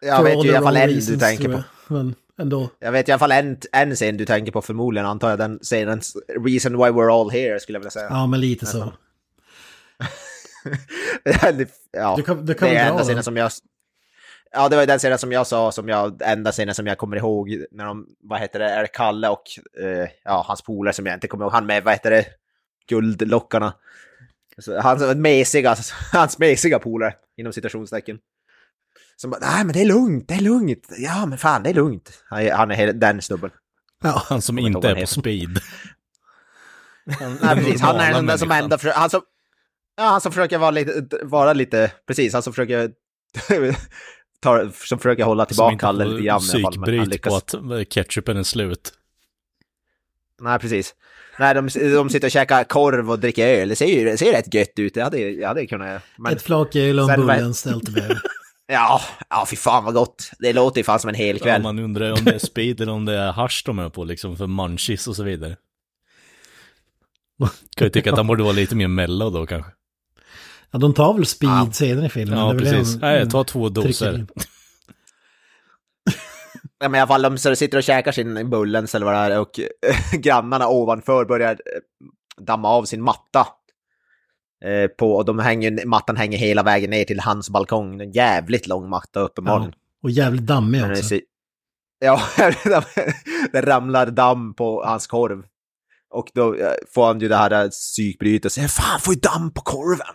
jag vet ju i alla fall en du tänker på. Men ändå. Jag vet i alla fall en, en scen du tänker på förmodligen, antar jag, den scenen Reason Why We're All Here skulle jag vilja säga. Ja, men lite nästan. Så. Ja, du kan, du kan det är enda scenen som jag ja det var den scenen som jag sa som jag enda scenen som jag kommer ihåg när de vad heter det är Kalle och eh, ja hans polare som jag inte kommer ihåg han med vad heter det guldlockarna så, hans mesiga hans mesiga polare inom citationstecken som bara, nej men det är lugnt det är lugnt ja men fan det är lugnt han, han är den snubben ja han som inte är på speed han, nej, precis, han är den där som enda för, han som ja, han som försöker vara lite, vara lite precis, han som försöker ta, som försöker hålla tillbaka Kalle lite grann. Som inte får psykbryt på att ketchupen är slut. Nej, precis. Nej, de, de sitter och käkar korv och dricker öl. Det ser ju ser rätt gött ut. Jag hade, jag hade kunnat... Men... Ett flak öl och en bullen ställt med. Ja, ja, fy fan vad gott. Det låter ju fan som en hel kväll. Ja, man undrar om det är speed eller om det är hasch de är på, liksom, för munchies och så vidare. Kan ju tycka att han borde vara lite mer mellow då, kanske. Ja, de tar väl speed ja. Senare i filmen. Ja, precis. En, nej, ta två doser. Ja, men i alla fall, de så sitter och käkar sin bullens eller vad det är, och grannarna ovanför börjar damma av sin matta. Eh, på, och de hänger, mattan hänger hela vägen ner till hans balkong. En jävligt lång matta uppenbarligen. Ja, och jävligt dammig också. Så, ja, det ramlar damm på hans korv. Och då får han ju det här psykbrytet och säger, fan, får ju damm på korven.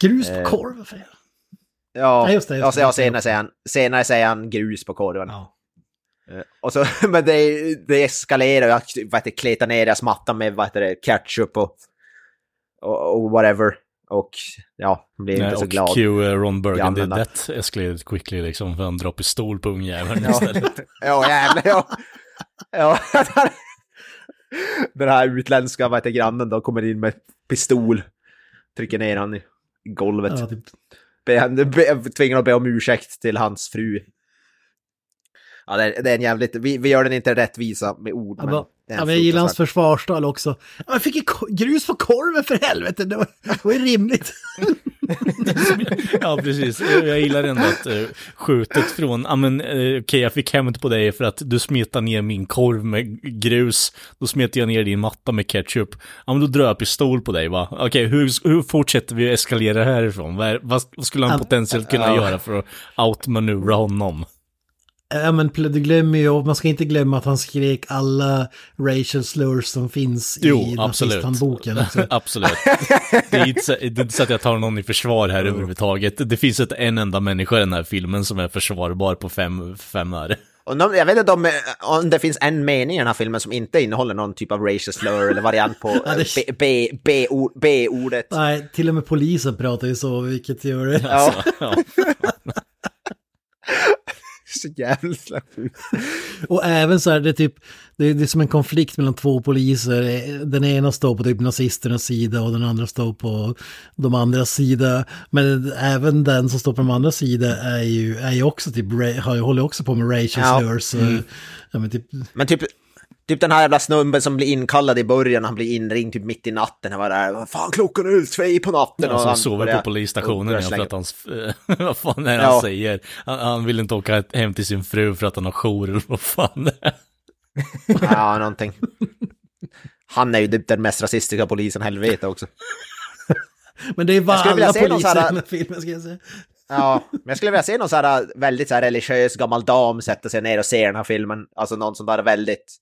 Grus på korven, för jag. Ja, ja, just det, just det. Ja, senare säger han, senare säger han grus på korven. Ja. Och så, men det, det eskalerar, jag vet inte, kletar ner deras matta med vad heter det, ketchup och, och, och whatever. Och ja, han blir nej, inte så glad. Och Q, Ron Burgundy, ja, det eskalerat quickly liksom, för han drar pistol på ungjäveln istället. Ja, jävlar, ja. Ja, den här utländska, vad heter grannen då, kommer in med pistol, trycker ner han i golvet. Ja, typ. be, be, tvingar att be om ursäkt till hans fru. Ja, det är, det är en jävligt... Vi, vi gör den inte rättvisa med ord. Ja, men, ja, men jag gillar hans försvarstal också. Jag fick grus på korven, för helvete. Det var, det var rimligt. Ja, precis. Jag gillar ändå att uh, skjutet från... Ja, men uh, okej, jag fick hämnd på dig för att du smetade ner min korv med grus. Då smetade jag ner din matta med ketchup. Ja, men då drar jag pistol på dig, va? Okej, okay, hur, hur fortsätter vi att eskalera härifrån? Vad, vad skulle han potentiellt kunna ja. göra för att outmanövra honom? Ja, men du glömmer ju, man ska inte glömma att han skrek alla racial slurs som finns jo, i nazisthandboken. Alltså. Absolut. Det är, inte, det är inte så att jag tar någon i försvar här mm. överhuvudtaget. Det finns inte en enda människa i den här filmen som är försvarbar på fem, fem öre. Och de, jag vet inte om, om det finns en mening i den här filmen som inte innehåller någon typ av racial slur eller variant på B-ordet. B, B, B ordet. Nej, till och med polisen pratar ju så, vilket gör det. Alltså, ja. Så jävligt släppigt. Och även så är det typ det är, det är som en konflikt mellan två poliser. Den ena står på typ nazisternas sida och den andra står på de andra sida. Men även den som står på de andra sida är ju är ju också typ har ju håller också på med racial slurs. Ja. Mm. Ja, men typ men typ Typ den här jävla snubben som blir inkallad i början, han blir inringd typ mitt i natten. Han var där, fan klockan är ut, två på natten. Ja, och han sover på polisstationen för att hans, vad fan är det han ja. säger? Han, han vill inte åka hem till sin fru för att han har jour eller vad fan är. Ja, någonting. Han är ju typ den mest rasistiska polisen, helvete också. Men det är bara alla poliser här... i den filmen, ska jag säga. Ja, men jag skulle vilja se någon så här väldigt så här religiös gammal dam sätta sig ner och se den här filmen. Alltså någon som bara väldigt...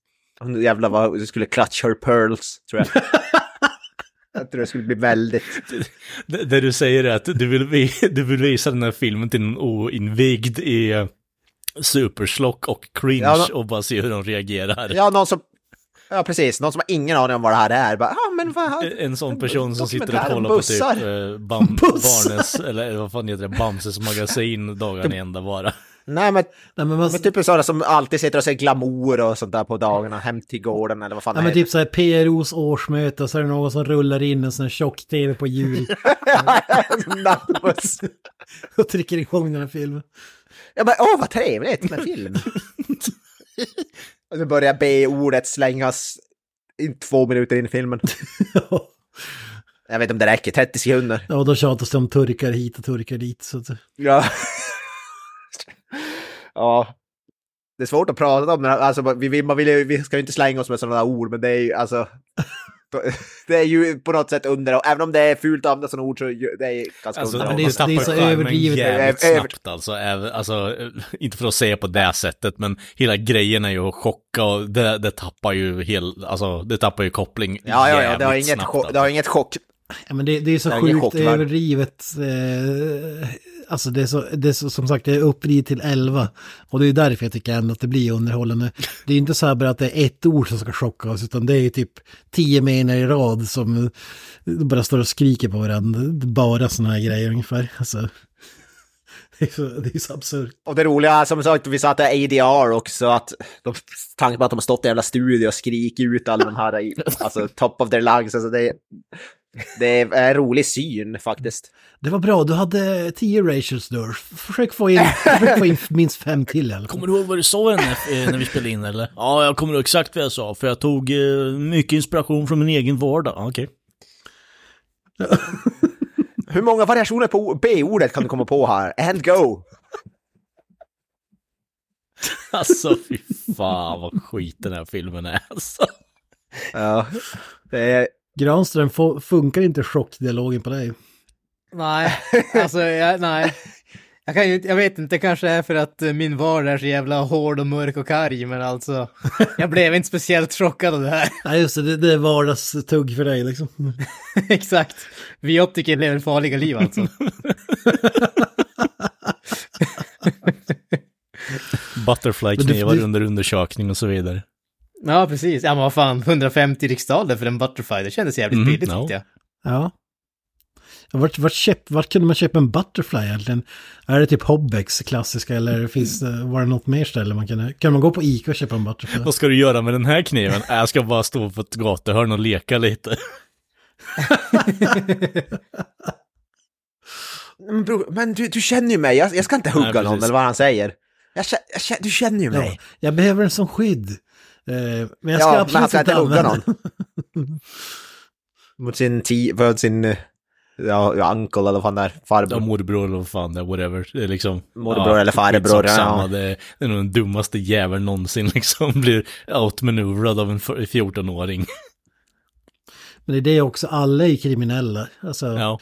Jävlar vad du skulle clutch her pearls, tror jag. Jag tror det skulle bli väldigt... Det, det du säger är att du vill, du vill visa den här filmen till en oinvigd i superslock och cringe, ja, no... och bara se hur de reagerar. Ja, någon som... Ja, precis. Någon som har ingen aning om vad det här är. Bara, ah, men vad... En, en sån person som sitter och kollar på typ eh, bam, Barnes, eller vad fan heter det, Bamses magasin dagarna ända bara. Nej, men, Nej, men, man... men typ sådana som alltid sitter och ser glamour och sånt där på dagarna, hem till gården eller vad fan. Nej, men typ såhär P R Os årsmöte och så är det någon som rullar in en sån här tjock-tv på jul. Och trycker igång den här filmen. Jag bara, åh vad trevligt med film. Och nu börjar B-ordet slängas i två minuter in i filmen. Jag vet inte om det räcker, trettio sekunder. Ja, då tjatas det om turkar hit och turkar dit. Så att... Ja. Ja. Det är svårt att prata om det. Alltså, vi, vill, man vill, vi ska ju inte slänga oss med sådana där ord, men det är ju, alltså, det är ju på något sätt under. Även om det är fult av sådana ord så det är ganska alltså, underhållande. Det, det är så överdrivet jävligt snabbt alltså. alltså. Inte för att säga på det sättet, men hela grejen är ju att chocka och det, det tappar ju hel, alltså, det tappar ju koppling. Ja, ja, ja, det har inget, snabbt, alltså. det har inget chock. Ja, men det, det är så det sjukt överdrivet. Eh, alltså det är, så, det är så, som sagt, det är upprid till elva. Och det är därför jag tycker ändå att det blir underhållande. Det är inte så här bara att det är ett ord som ska chocka oss, utan det är typ tio meningar i rad som bara står och skriker på varandra. Bara sådana här grejer ungefär. Alltså, det är så, det är så absurt. Och det roliga, som sagt, vi sa att det är A D R också. Att de, tanken på att de har stått i jävla studio och skriker ut alla de här, alltså top of their lungs. Alltså det är... Det är en rolig syn faktiskt. Det var bra, du hade tio ratios där. Försök få in, försök få in minst fem till eller? Kommer du ihåg vad du sa när, när vi spelade in eller? Ja, jag kommer ihåg exakt vad jag sa. För jag tog eh, mycket inspiration från min egen vardag. ah, Okej okay. Hur många variationer på B-ordet kan du komma på här? And go. Alltså fy fan vad skit den här filmen är alltså. Ja, det är Granström, funkar inte chockdialogen på dig? Nej, alltså jag, nej. Jag, kan ju, jag vet inte, kanske är för att min vardag är så jävla hård och mörk och karg, men alltså, jag blev inte speciellt chockad av det här. Nej just det, det, det är vardagstugg för dig liksom. Exakt, vi optiker lever farliga liv alltså. Butterfly-knivar du... under undersökning och så vidare. Ja, precis. Ja, men vad fan, hundrafemtio riksdaler för en butterfly, det kändes jävligt mm, billigt, no. tyckte jag. Ja. Vart, vart, köpt, vart kunde man köpa en butterfly egentligen? Är det typ Hobbex klassiska, eller finns, var det något mer ställe man kunde... Kan man gå på Ica och köpa en butterfly? Vad ska du göra med den här kniven? Jag ska bara stå på ett gatuhörn och leka lite. men bro, men du, du känner ju mig, jag, jag ska inte hugga Nej, någon, eller vad han säger. Jag, jag, jag, du känner ju mig. Ja, jag behöver en som skydd. Men jag ska ja, absolut inte hugga någon. Mot sin ti, för sin ja, uncle eller vad fan där, farbror. Ja, morbror eller vad fan där, whatever. Det är liksom, morbror ja, eller farbror. Ja. Det är nog den dummaste jäveln någonsin liksom, blir outmanövrad av en fjortonåring. Men det är det också, alla är kriminella. Alltså, ja.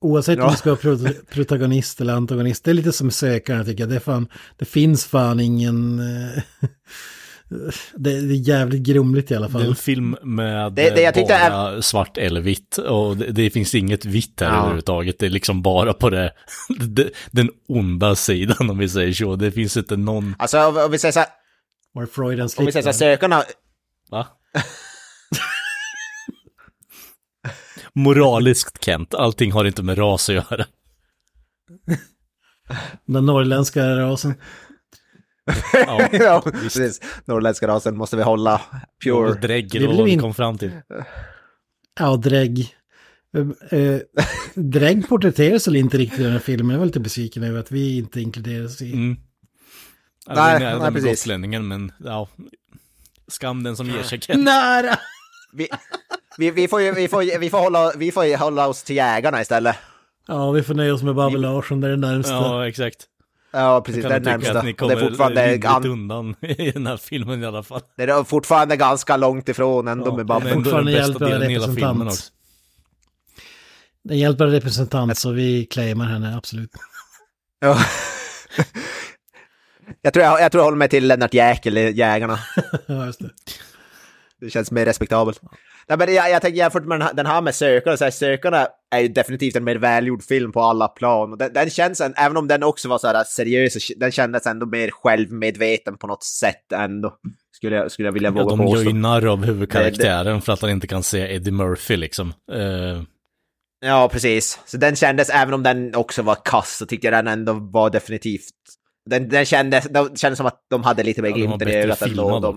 Oavsett om ja. du ska vara protagonist eller antagonist, det är lite som Sökarna tycker jag. Det, är fan, det finns fan ingen... Det är jävligt grumligt i alla fall. Det är en film med det, det, jag bara är... svart eller vitt. Och det, det finns inget vitt här ja. överhuvudtaget. Det är liksom bara på det, det, den onda sidan, om vi säger så. Det finns inte någon... Alltså om, om vi säger så här... Var Freudan slickar. Om vi säger så här, Sökarna... Va? Moraliskt, Kent. Allting har inte med ras att göra. Den norrländska rasen... ja, ja, precis. Norrländska rasen måste vi hålla pure. Och drägg eller vad vi kom fram till. Ja, drägg. Uh, drägg porträtteras väl inte riktigt i den här filmen. Jag är väl lite besviken över att vi inte inkluderas i... Mm. Alltså, nej, nej, precis. Gotlänningen, men ja... skam den som ger sig. Nära! Vi, vi, vi, får ju, vi, får, vi, får hålla, vi får hålla oss till jägarna istället. Ja, vi får nöja oss med Babben Larsson, det är det närmsta. Ja, exakt. Ja, precis, det är närmsta. Det är fortfarande gan... undan i den här filmen i alla fall. Det är fortfarande ganska långt ifrån ändå, ja, med Babben. Det är fortfarande hjälper en representant. Också. Det hjälper en representant, så vi claimar henne, absolut. Ja. Jag tror jag, jag tror jag håller mig till Lennart Jäkel i Jägarna. Ja, just det. Det känns mer respektabelt. Nej, men jag, jag tänker jämfört med den här, den här med Sökarna, så här, Sökarna är ju definitivt en mer välgjord film på alla plan. Och den, den känns, även om den också var så här seriös, den kändes ändå mer självmedveten på något sätt ändå. Skulle jag, skulle jag vilja våga påstå. Ja, de gör ju narr av huvudkaraktären det, det... för att han inte kan se Eddie Murphy liksom. Uh... Ja, precis. Så den kändes, även om den också var kass, så tyckte jag den ändå var definitivt... Den, den, kändes, den kändes som att de hade lite mer glimten i ögat ändå, de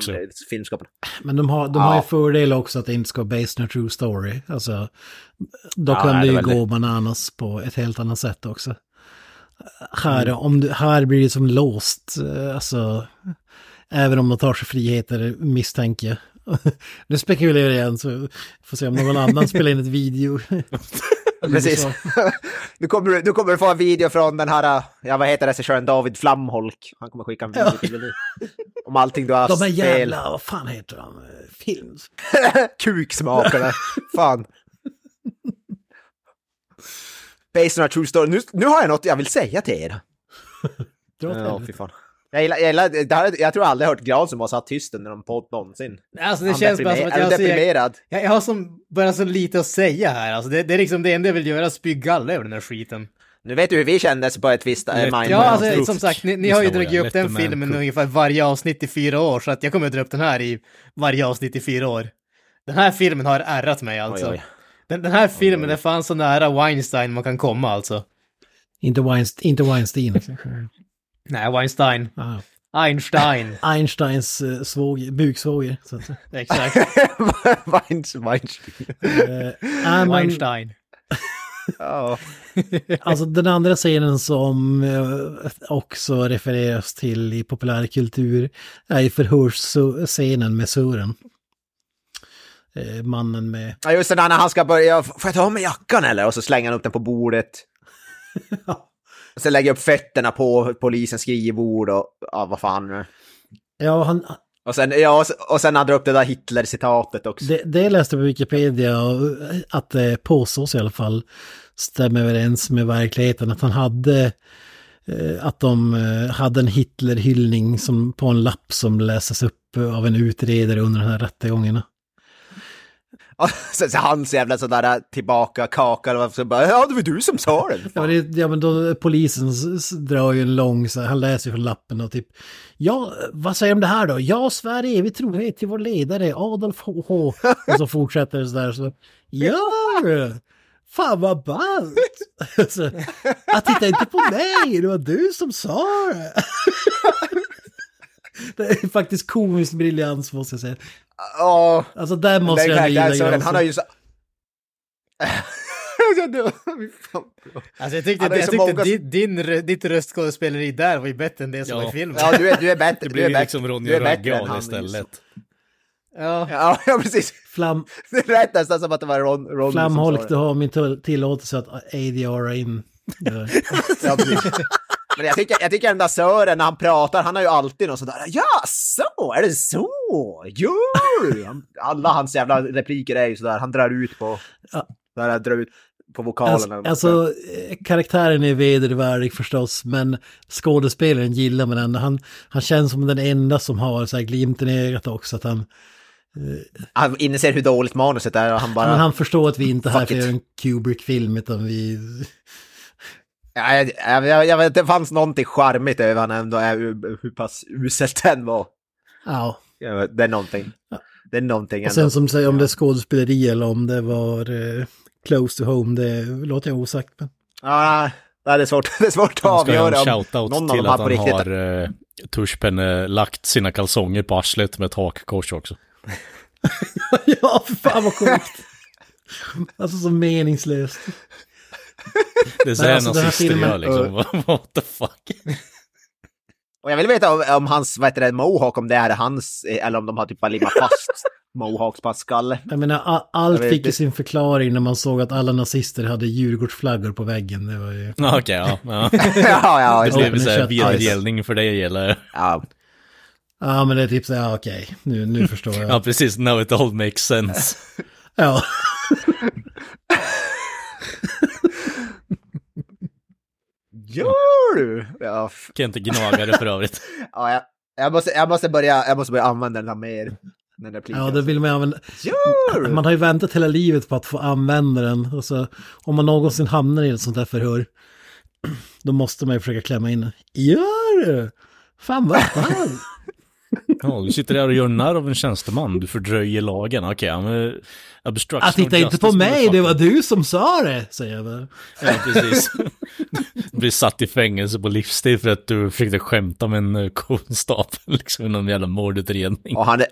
filmskaparna. Men de har, de har ja. ju fördel också att det inte ska vara based on a true story. Alltså, då ja, kan nej, det ju det gå bananas på ett helt annat sätt också. Här, mm. om du, här blir det som låst. Alltså, även om de tar sig friheter, misstänker jag. Nu spekulerar jag igen, så får se om någon annan spelar in ett video. Precis. Nu kommer du kommer få en video från den här, ja, vad heter regissören, David Flamholk. Han kommer skicka en video till dig om allting du har fel. De är jävla, vad fan heter de? Film. Kuksmakarna. Fan. Based on a true story. Nu, nu har jag något jag vill säga till er. Ja, fy fan. Jag, gillar, jag, gillar, det här, jag tror jag aldrig hört Gran som har satt tyst under någon podd någonsin. Alltså det han känns bara som att jag, alltså, jag, jag, jag har som bara så lite att säga här. Alltså det, det är liksom det enda jag vill göra, spyggalle över den här skiten. Nu vet du hur vi kändes på ett visst... Äh, ja, alltså, som sagt, ni, ni har ju dragit upp den filmen ungefär varje avsnitt i fyra år. Så att jag kommer att dra upp den här i varje avsnitt i fyra år. Den här filmen har ärrat mig alltså. Oj, oj. Den, den här filmen oj, oj. är fan så nära Weinstein man kan komma alltså. Inte Weinstein. Inte Weinstein. Nej, Weinstein. Ah. Einstein. Einsteins uh, svåger, buksvåger. Så att... Exakt. Weinstein. uh, man... Weinstein. oh. Alltså den andra scenen som uh, också refereras till i populärkultur är ju förhörsscenen med Sören. Uh, mannen med... Ja, just det, när han ska börja, får jag ta av mig jackan eller? Och så slänger han upp den på bordet. Ja. Och sen lägger upp fötterna på polisens skrivbord och ja, vad fan. Ja, han... Och sen, ja, och sen hade han upp det där Hitler-citatet också. Det, det läste på Wikipedia att det påstås i alla fall stämmer överens med verkligheten. Att han hade, att de hade en Hitler-hyllning som, på en lapp som läses upp av en utredare under de här rättegångarna. Så hans jävla sådär tillbaka kakar så bara, ja, det var du som sa den. Ja, det, ja men då polisen drar ju en lång så här, han läser från lappen och typ, ja, vad säger de det här då? Ja, Sverige, vi tror det till vår ledare Adolf H H. Och så fortsätter det sådär så, ja, fan vad ballt. Alltså, att titta inte på mig, det var du som sa det. Det är faktiskt komiskt briljans, måste jag säga. Ja. Oh, alltså där måste jag gilla. Han har ju så... Alltså jag tyckte, det, jag tyckte många... din, din, ditt röstskådespeleri där var ju bättre än det som ja. i filmen. Ja, du är, du är bättre. Det blir du är liksom Ronja Raggal istället. Ja. ja, ja precis. Flam... Det lät nästan som att det var Ron, Ron Flamholk, du har min tillåtelse att A D R in. Ja, precis. Men jag tycker, jag tycker den där Sören när han pratar, han har ju alltid något sådär, ja, så, är det så? Jo! Alla hans jävla repliker är ju sådär, han drar ut på, ja. där, drar ut på vokalerna. Alltså, alltså, karaktären är vedervärdig förstås, men skådespelaren gillar man ändå. Han, han känns som den enda som har så här glimten i ögat också, att han... Han inser hur dåligt manuset är och han bara... Men han förstår att vi inte är här för en Kubrick-film, utan vi... Jag, jag, jag, jag vet inte, det fanns någonting charmigt över han ändå, hur, hur pass uselt den var. Ja. Vet, det är någonting. Det är någonting ändå. Och sen som säger om det är skådespeleri eller om det var eh, close to home, det låter jag osagt. Men... Ja, det är svårt, det är svårt att avgöra om shoutout någon till av dem att han riktigt... har eh, tuschpenne lagt sina kalsonger på arslet med ett hakkors också. Ja, för fan vad sjukt. Alltså så meningslöst. Det är så här nazister gör liksom. What the fuck? Och jag vill veta om, om hans, vad heter det, mohawk, om det är hans, eller om de har typ bara limmat fast mohawks på skalle. Jag menar, a- allt jag fick ju sin förklaring när man såg att alla nazister hade djurgårdsflaggor på väggen. Det var ju... Okej, okay, ja. Ja, ja, ja. Det blev såhär vedergällning för dig, eller? Ja. Ja, men det är typ såhär, ja, okej, okay. nu, nu förstår jag. Ja, precis, now it all makes sense. Ja. Gör du? Ja. Kan inte gnaga det för övrigt. Ja, jag, jag, måste, jag, måste börja, jag måste börja använda den här mer. Den där ja, det vill man använda. Gör. Man har ju väntat hela livet på att få använda den. Och så, om man någonsin hamnar i ett sånt här förhör, då måste man ju försöka klämma in. Gör du? Fan vad fan? Ja, du sitter där och gör narr av en tjänsteman. Du fördröjer lagen. Okej, okay, men... Att titta inte på mig, det var du som sa det, säger jag bara. Ja, precis. Du blir satt i fängelse på livstid för att du försökte skämta med en konstapel, liksom, i någon jävla mordutredning. Och han är,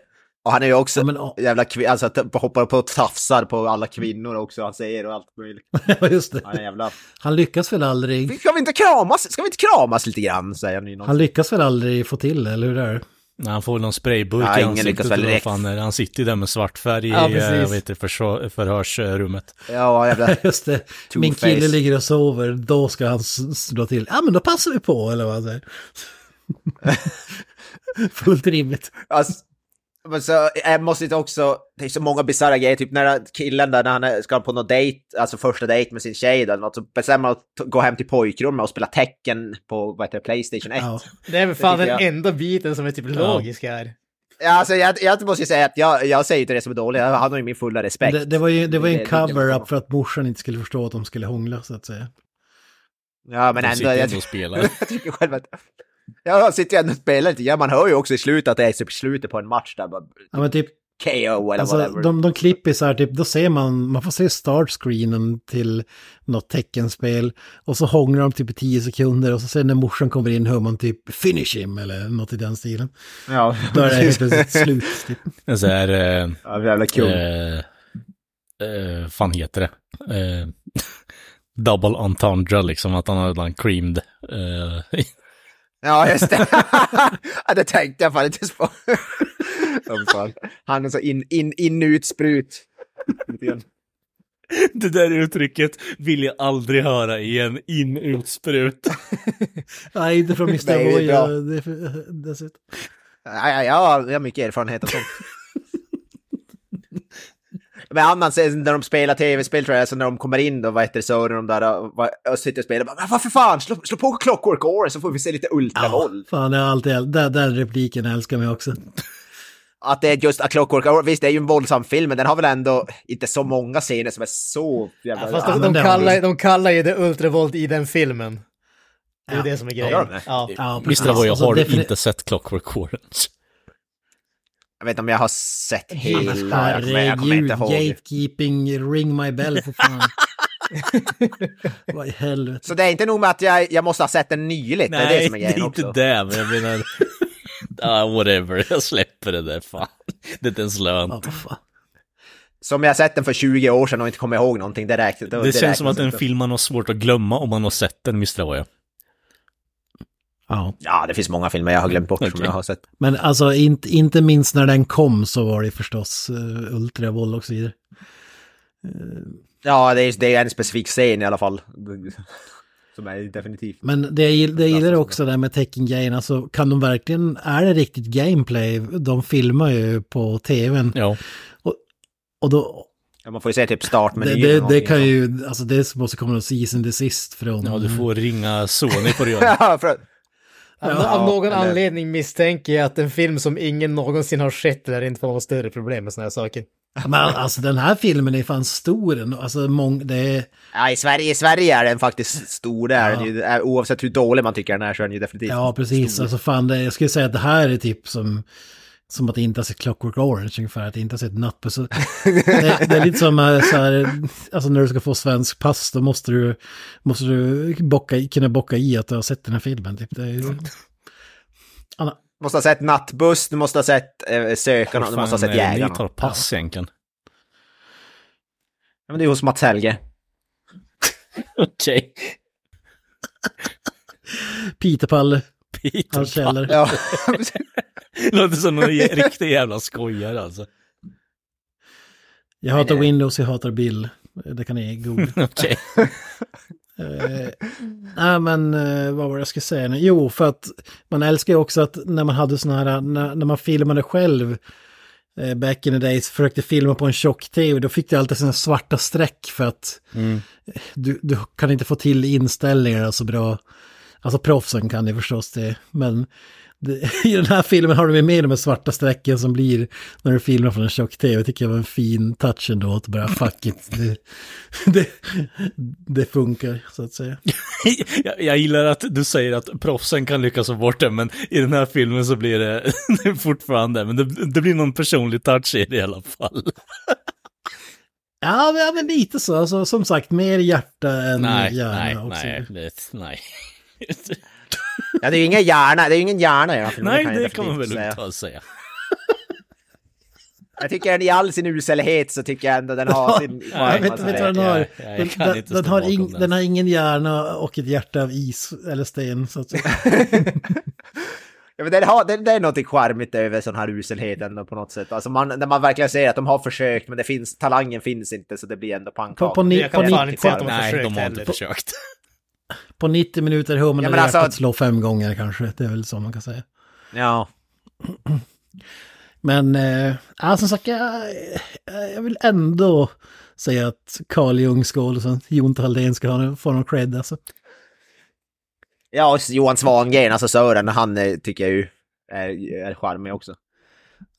och han är ju också ja, men, och... jävla kvin- alltså hoppar på och tafsar på alla kvinnor också, han säger och allt möjligt. Ja, just det. Han, jävla... han lyckas väl aldrig... Ska vi inte kramas, Ska vi inte kramas lite grann, säger ni någonting. Han lyckas väl aldrig få till, eller hur det är? Nej, han får någon sprayburk ja, i ansiktet. Han sitter ju där med svart färg ja, i jag vet inte, försvar, förhörsrummet. Ja, jävla. Just det. Min face. Kille ligger och sover. Då ska han slå till. Ja, ah, men då passar vi på. Eller vad han säger. Fullt rimligt. Alltså, men så, jag måste inte också... Det är så många bisarra grejer. Typ när killen där, när han ska på någon dejt, alltså första dejt med sin tjej då, så bestämmer han att gå hem till pojkrummet och spela tecken på, vad heter det, PlayStation ett. Ja. Det är väl fan den jag... enda biten som är typ logisk här. Ja, alltså, jag, jag måste säga att jag, jag säger inte det som är dåligt. Han har ju min fulla respekt. Det, det var ju det var en cover-up för att morsan inte skulle förstå att de skulle hångla, så att säga. Ja, men de ändå... Jag, och spelar. jag tycker själv att... Ja, sitter jag och spelar lite. Ja, man hör ju också i slutet att det är slutet på en match där. Bara, ja, men typ K O eller alltså, whatever. De, de klippisar, typ, då ser man, man får se startscreenen till något teckenspel. Och så hånglar de typ i tio sekunder. Och så sen när morsan kommer in hör man typ finish him eller något i den stilen. Ja. Då är det helt plötsligt slut. Typ. En sån här... Eh, ja, jävla kul. Eh, eh, fan heter det? Eh, double entendre liksom, att han har ibland creamed... Eh, ja, just det. Det tänkte jag fan inte på. Han är så in, in, inutsprut. Det där uttrycket vill jag aldrig höra igen. Inutsprut. Nej, inte från mister Avoja. Ja, ja, jag har mycket erfarenhet av sånt. Men annars när de spelar tv-spel tror jag, så när de kommer in då, vad heter Sören, de där och, och sitter och spelar, bara, varför fan, slå, slå på Clockwork Orange så får vi se lite ultravåld. Ja, fan, det är alltid, den, den repliken älskar mig också. Att det är just A Clockwork Orange, visst det är ju en våldsam film, men den har väl ändå inte så många scener som är så jävla... Ja, fast ja, de, de, kallar, de kallar ju det ultravåld i den filmen. Det är ja. det som är grejen. Ja, ja. Ja, mister Avoja, alltså, har defini- inte sett Clockwork Orange? Jag vet inte om jag har sett hela... Jag kommer, jag kommer inte ihåg. Gatekeeping, ring my bell för fan. Vad i helvete. Så det är inte nog med att jag, jag måste ha sett den nyligt. Nej, det är, det som är, det är inte det. Men jag menar... ah, whatever, jag släpper det där. Fan. Det är inte ens lönt. Oh, som jag sett den för tjugo år sedan och inte kommer ihåg någonting. Det, räknas, det, det känns räknas som att en film man har svårt att glömma om man har sett den, misstror jag. Ja, det finns många filmer jag har glömt bort okay. som jag har sett. Men alltså, inte, inte minst när den kom så var det förstås uh, ultravåld och så vidare. Uh, ja, det är, det är en specifik scen i alla fall. Som är definitivt. Men det jag, det jag gillar också där med teckengrejerna, så alltså, kan de verkligen, är det riktigt gameplay? De filmar ju på tvn. Ja. Och, och då... Ja, man får ju säga typ start med det. Det, det kan så. ju, alltså det måste komma någon season desist från... Ja, du får ringa Sony på det. Ja, för att... Ja, av någon eller... anledning misstänker jag att en film som ingen någonsin har sett där inte får något större problem med såna här saker. Men alltså den här filmen är fan stor. Alltså, mång- det är... ja, i, Sverige, I Sverige är den faktiskt stor där. Ja. Oavsett hur dålig man tycker den är så är den ju definitivt ja, precis. Stor. Alltså, fan, det, jag skulle säga att det här är typ som, som att inte ha sett Clockwork Orange ungefär, att inte ha sett Nattbuss. Det, det är lite som så här, alltså, när du ska få svensk pass då måste du, måste du bocka, kunna bocka i att du har sett den här filmen. Typ. Det är, Anna. Du måste ha sett Nattbuss, du måste ha sett eh, Sökarna, du måste ha sett Jägarna. Ni tar pass egentligen. Ja, men det är hos Mats Helge. Okej. Peter Palle. i hans källor. Ja. Låter som någon riktig jävla skojare alltså. Jag hatar Windows, jag hatar Bill. Det kan jag googla. Okej. eh, nej men eh, vad var det jag ska säga nu? Jo, för att man älskar ju också att när man hade såna här, när, när man filmade själv eh, back in the days, försökte filma på en tjock-tv, då fick du alltid såna svarta streck för att mm. du, du kan inte få till inställningar så bra. Alltså proffsen kan det förstås det, men det, i den här filmen har du med de svarta strecken som blir när du filmar från en tjock-tv. Tycker jag var en fin touch ändå att bara fuck it. Det, det, det funkar så att säga. jag, jag gillar att du säger att proffsen kan lyckas få bort det, men i den här filmen så blir det fortfarande, men det, det blir någon personlig touch i det i alla fall. Ja, men lite så. Alltså, som sagt, mer hjärta än nej, hjärna. Nej, också. nej, det, nej. Ja, det är ju ingen hjärna, det är ju ingen hjärna. Jag Nej, det kan man väl inte säga. Jag tycker den i all sin uselhet så tycker jag ändå den har sin... Ja, vet du vad den har? Den, den, den, har in, den har ingen hjärna och ett hjärta av is eller sten, så att säga. Ja, men den har, den, det är något charmigt över sån här uselhet ändå på något sätt. Alltså man, när man verkligen ser att de har försökt, men det finns, talangen finns inte, så det blir ändå pannkaka. På, på ni, jag kan fan inte säga att de har försökt. Nej, de har inte försökt. På nittio minuter hör man ja, alltså... hjärtat slå fem gånger kanske, det är väl så man kan säga. Ja. Men eh, ja, som sagt, jag, jag vill ändå säga att Carl Ljungskål och Jonte Halldén ska ha, få någon cred alltså. Ja, och Johan Svangren, alltså Sören, han tycker jag ju är, är charmig också.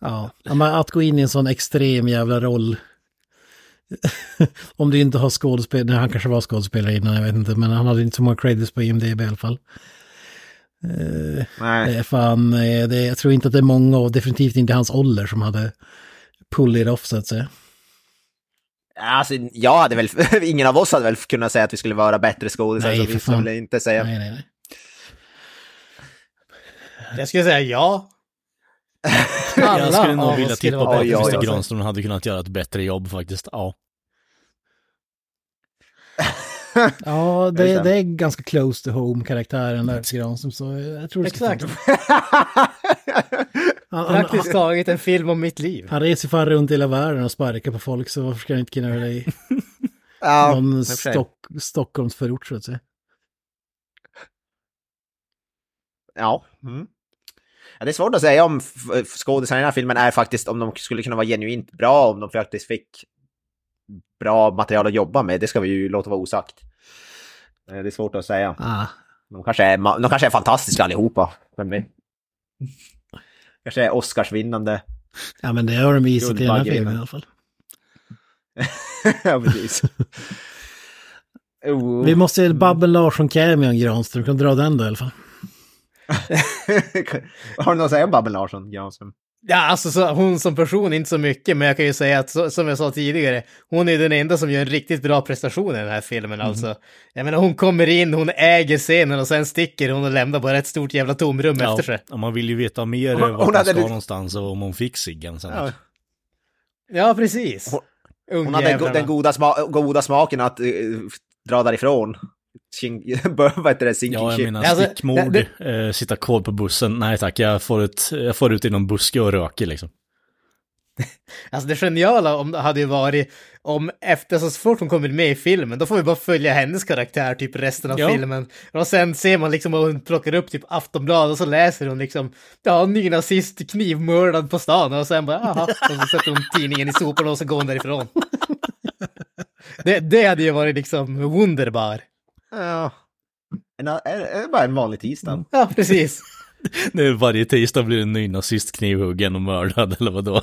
Ja, att gå in i en sån extrem jävla roll. Om du inte har skådespelare, nej, han kanske var skådespelare innan, jag vet inte, men han hade inte så många credits på I M D B i alla fall. Eh, nej. Det är fan, det, jag tror inte att det är många, och definitivt inte hans ålder, som hade pull it off så att säga. Alltså, jag hade väl, ingen av oss hade väl kunnat säga att vi skulle vara bättre skådespelare, så vi skulle inte säga. Nej, nej, nej. Jag skulle säga ja. Alla, jag skulle nog ja, vilja tippa på att Mister Ja, Granström hade kunnat göra ett bättre jobb faktiskt. Ja, ja det, det är ganska close to home-karaktären där Granström, så jag tror det. Exakt. Han har faktiskt tagit en film om mitt liv. Han reser fan runt hela världen och sparkar på folk, så varför ska jag inte kunna höra dig ja, någon Stock, Stockholms förort så att säga. Ja, mm. Ja, det är svårt att säga om skådespelarna i den här filmen är faktiskt, om de skulle kunna vara genuint bra, om de faktiskt fick bra material att jobba med. Det ska vi ju låta vara osagt. Det är svårt att säga. Ah. De, kanske är, de kanske är fantastiska allihopa. Vem vet? Kanske är Oscarsvinnande. Ja, men det har de visat i den här filmen i alla fall. Ja, precis. Oh. Vi måste se Babben Larsson Kärmian Granström. Kan dra den då i alla fall. Har du något att säga om Babben Larsson? Ja, som... ja alltså så, hon som person inte så mycket, men jag kan ju säga att så, som jag sa tidigare, hon är den enda som gör en riktigt bra prestation i den här filmen. Mm. Alltså, jag menar, hon kommer in, hon äger scenen och sen sticker hon och lämnar bara ett stort jävla tomrum ja, efter sig. Ja, man vill ju veta mer hon, var hon hade... ska någonstans och om hon fick siggen sen. Ja, ja precis. Hon, hon hade jävlarna. Den goda, sma, goda smaken att uh, dra därifrån. Vad heter det? Ja, jag menar stickmord, alltså, äh, sitta kvar på bussen. Nej tack, jag får, ett, jag får ut i någon buske och röker liksom. Alltså det geniala om, hade ju varit om efter så fort hon kommer med i filmen, då får vi bara följa hennes karaktär typ resten av ja. filmen. Och sen ser man liksom att hon plockar upp typ Aftonbladet och så läser hon liksom ja, ny nazist knivmördad på stan, och sen bara aha, och så sätter hon tidningen i soporna och så går hon därifrån. det, det hade ju varit liksom wunderbar. Ja, en, en, bara en vanlig tisdag. Ja, precis. Nu varje tisdag blir en ny nazist knivhuggen och mördad, eller vadå?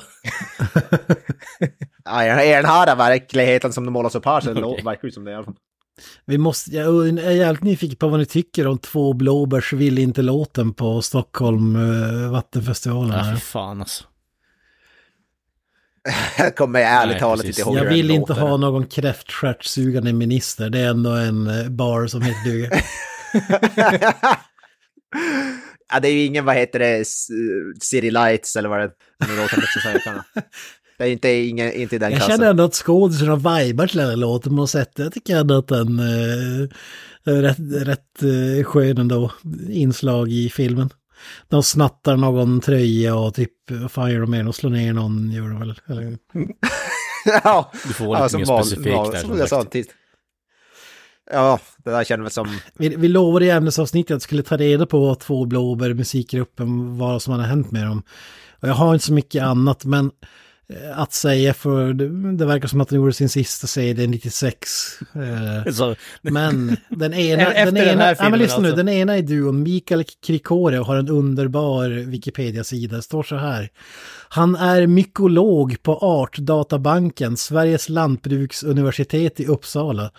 Ja, den här verkligheten som de målas upp här, så okay. Verkar ut som det är. Vi måste, jag är jävligt nyfiken på vad ni tycker om Två blåbärs vill inte låten på Stockholm vattenfestivalen. Ja, för fan alltså. Jag kommer ärligt talat inte ihåg. Jag vill inte ha någon kräftstjärtsugande minister. Det är ändå en bar som heter duger. Ja, det är ju ingen, vad heter det, City Lights eller vad det är. Det är inte, inga, inte den jag klassen. Jag känner ändå att skådisarna vibar till den här låten på sättet. Jag tycker ändå att den eh, rätt, rätt eh, skön ändå inslag i filmen. De snattar någon tröja och typ, vad fan gör de med och slår ner någon, gör de väl? Eller? Ja, du får vara lite mer specifikt val, där. Som jag sa tidigt. Ja, det där känner jag som... Vi, vi lovade i ämnesavsnittet att skulle ta reda på vad två blåbär musikgruppen, vad som hade hänt med dem. Och jag har inte så mycket annat, men att säga, för det, det verkar som att de gjorde sin sista serie nittiosex. Eh, men den ena... Efter den, ena, den här filmen, ja, men lyssna alltså. Nu, den ena är du och Mikael Krikore har en underbar Wikipedia-sida. Det står så här. Han är mykolog på Artdatabanken, Sveriges lantbruksuniversitet i Uppsala.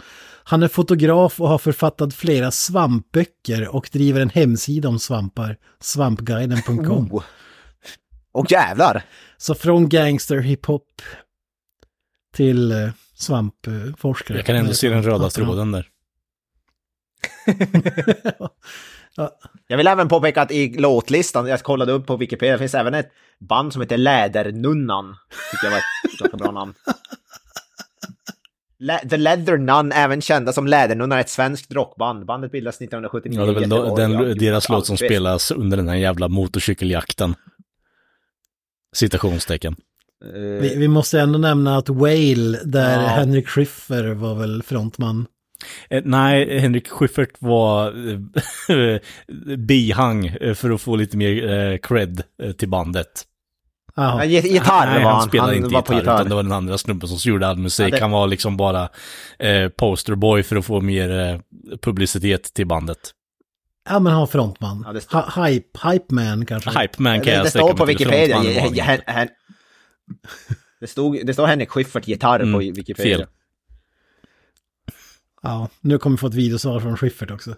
Han är fotograf och har författat flera svampböcker och driver en hemsida om svampar, svampguiden punkt com. Oh. Och jävlar! Så från gangster hiphop till svampforskare. Jag kan ändå se den röda tråden där. Ja. Jag vill även påpeka att i låtlistan, jag kollade upp på Wikipedia, det finns även ett band som heter Lädernunnan. Tycker jag var ett bra namn. Le- The Leather Nun, även kända som Lädernunnan, är ett svenskt rockband. Bandet bildas nittonhundrasjuttionio. Ja, det är väl då, den, ja, deras låt som spelas under den här jävla motorcykeljakten. Citationstecken. Uh, vi, vi måste ändå nämna att Whale, där uh, Henrik Schiffer var väl frontman. Eh, nej, Henrik Schiffer var bihang för att få lite mer eh, cred till bandet. Uh-huh. Nej, gitarr var han. Han spelade han inte gitarr, gitarr, utan det var den andra snubben som gjorde all musik. Ja, det... Han var liksom bara eh, posterboy för att få mer eh, publicitet till bandet. Ja, men han frontman. Ja, står... Hype, hype man kanske. Hype man kan det, jag det står på Wikipedia. Hen, hen... Det, stod, det står Henrik Schiffert gitarr mm, på Wikipedia. Fel. Ja, nu kommer vi få ett videosvar från Schiffert också.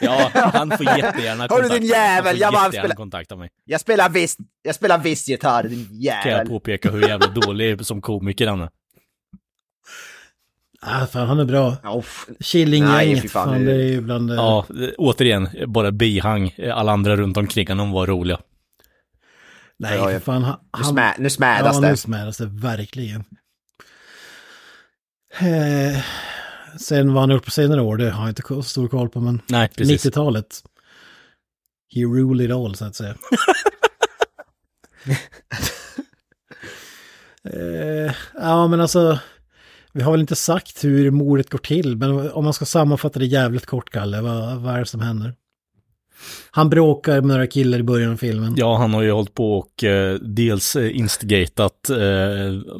Ja, han får jättegärna kontakta. Hör du din jävel? Jag bara spelar mig. Jag spelar visst, jag spelar visst gitarr, din jävel. Kan jag påpeka hur jävla dålig som komiker han är? Ah, fan, han är bra. Killinggänget, fan, fan, det är ju bland... Ja, återigen, bara bihang. Alla andra runt omkring honom var roliga. Nej, ja, fan. Han, nu, smä, nu smädas ja, det. Ja, nu smädas det, verkligen. Eh, sen var han gjort på senare år, det har jag inte stor koll på, men nej, nittiotalet. He ruled it all, så att säga. eh, ja, men alltså... Vi har väl inte sagt hur mordet går till, men om man ska sammanfatta det jävligt kort, Kalle, vad, vad är det som händer? Han bråkar med några killar i början av filmen. Ja, han har ju hållit på och eh, dels instigatat eh,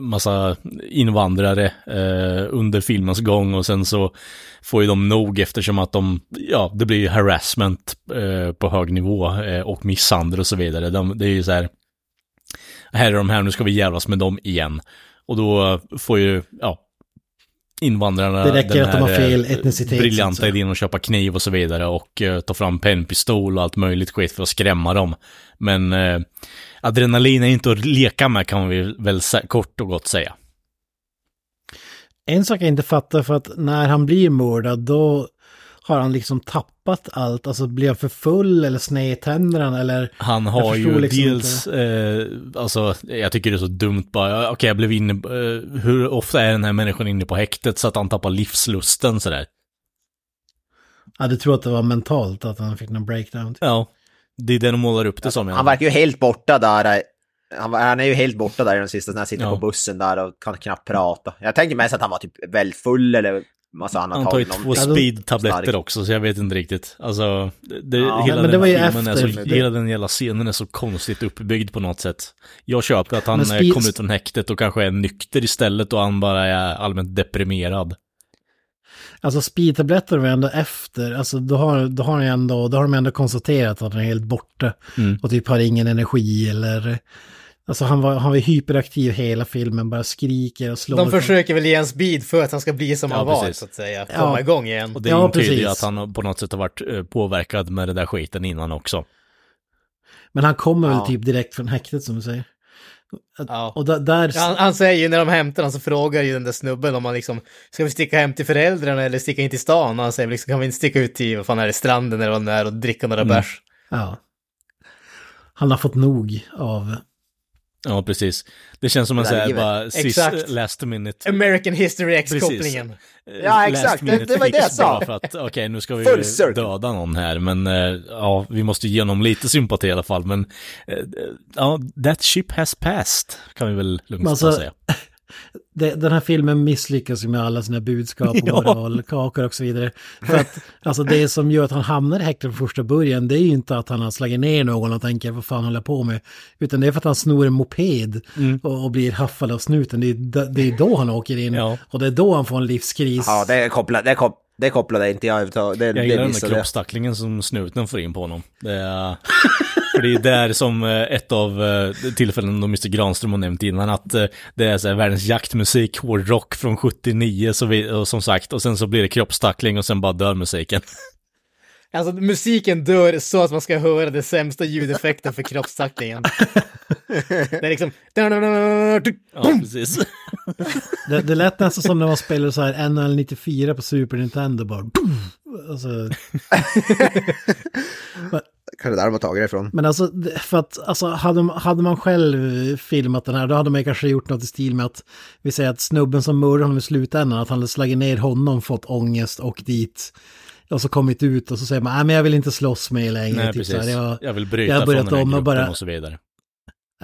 massa invandrare eh, under filmens gång, och sen så får ju de nog eftersom att de, ja, det blir ju harassment eh, på hög nivå eh, och misshandel och så vidare. De, det är ju så här, här är de här, nu ska vi jävlas med dem igen. Och då får ju ja, invandrarna det räcker den att de har fel etnicitet, briljanta idén att köpa kniv och så vidare och uh, ta fram pennpistol och allt möjligt skit för att skrämma dem. Men uh, adrenalin är inte att leka med, kan vi väl kort och gott säga. En sak jag inte fattar, för att när han blir mördad då har han liksom tappat allt, alltså blir han för full eller sned i tänderna eller... Han har ju liksom dels, eh, alltså jag tycker det är så dumt bara, okej okay, jag blev inne, eh, hur ofta är den här människan inne på häktet så att han tappar livslusten sådär? Ja, du tror att det var mentalt att han fick någon breakdown? Ja, det är det de målar upp det som. Han verkar ju helt borta där, han, han är ju helt borta där i den sista när han sitter ja. På bussen där och kan knappt prata. Jag tänker mest att han var typ väl full eller... Han tar ju två speed-tabletter också, så jag vet inte riktigt. Alltså, det, ja, hela men den det var ju efter. Så, hela den hela scenen är så konstigt uppbyggd på något sätt. Jag köper att han speed... kommer ut från häktet och kanske är nykter istället och han bara är allmänt deprimerad. Alltså speed-tabletter var ändå efter. Alltså, då, har, då, har ändå, då har de ändå konstaterat att han är helt borta mm. och typ har ingen energi eller... Alltså han var, han var hyperaktiv hela filmen, bara skriker och slår. De försöker väl ge en speed för att han ska bli som ja, han var, precis. Så att säga. Komma ja. Igång igen. Och det ja, intyder ju att han på något sätt har varit påverkad med det där skiten innan också. Men han kommer ja. Väl typ direkt från häktet, som du säger. Ja. Och där, där... Han, han säger ju när de hämtar han så frågar ju den där snubben om man liksom, ska vi sticka hem till föräldrarna eller sticka in till stan? Och han säger liksom, kan vi inte sticka ut till, vad fan är det, stranden eller vad det är och dricka några mm. bärs? Ja. Han har fått nog av... Ja, precis. Det känns som man säger bara sist, last minute. American History X-kopplingen. Ja, exakt. Det, det var det jag sa. Okej, okay, nu ska vi döda någon här. Men ja, vi måste ge honom lite sympati i alla fall. Men ja, that ship has passed, kan vi väl lugnt alltså, säga. Det, den här filmen misslyckas ju med alla sina budskap och ja. moralkakor och så vidare. För att, alltså det som gör att han hamnar i häktet från första början, det är ju inte att han har slagit ner någon och tänker vad fan håller jag på med, utan det är för att han snor en moped mm. och, och blir haffad av snuten. Det är, det är då han åker in ja. och det är då han får en livskris. Ja, det är kopplat, det är kopplat. Det kopplade inte jag överhuvudtaget. Det, jag gillar den där kroppstacklingen som snuten får in på honom. Det är, för det är där som ett av tillfällen då mister Granström har nämnt innan, att det är så här världens jaktmusik, hårdrock från sjuttionio så vi, och som sagt, och sen så blir det kroppstackling och sen bara dör musiken. Alltså musiken dör så att man ska höra det sämsta ljudeffekten för kroppstacklingen. Det är liksom... Ja, precis. Det, det lät nästan som när man spelade så här N L nittiofyra på Super Nintendo bara... Alltså... Men, kan det där de har tagit ifrån? Men alltså, för att, alltså hade, hade man själv filmat den här, då hade man kanske gjort något i stil med att vi säger att snubben som mördade honom i slutändan, att han hade slagit ner honom, fått ångest och dit... Och så kommit ut och så säger man, nej men jag vill inte slåss med längre. Nej, typ så här, jag, jag vill bryta jag från den och, bara, och så vidare.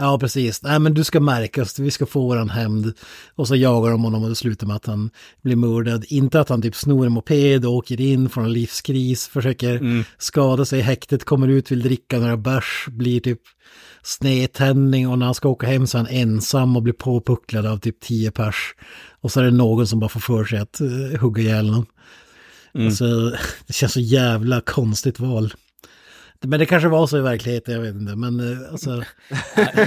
Ja, precis. Nej men du ska märkas, vi ska få våran hämnd. Och så jagar de honom och det slutar med att han blir mördad. Inte att han typ snor en moped och åker in från en livskris, försöker mm. skada sig i häktet, kommer ut, vill dricka några bärs, blir typ snedtändning och när han ska åka hem så är han ensam och blir påpucklad av typ tio pers. Och så är det någon som bara får för sig att uh, hugga ihjäl honom. Mm. Alltså, det känns så jävla konstigt val. Men det kanske var så i verkligheten, jag vet inte. Men alltså,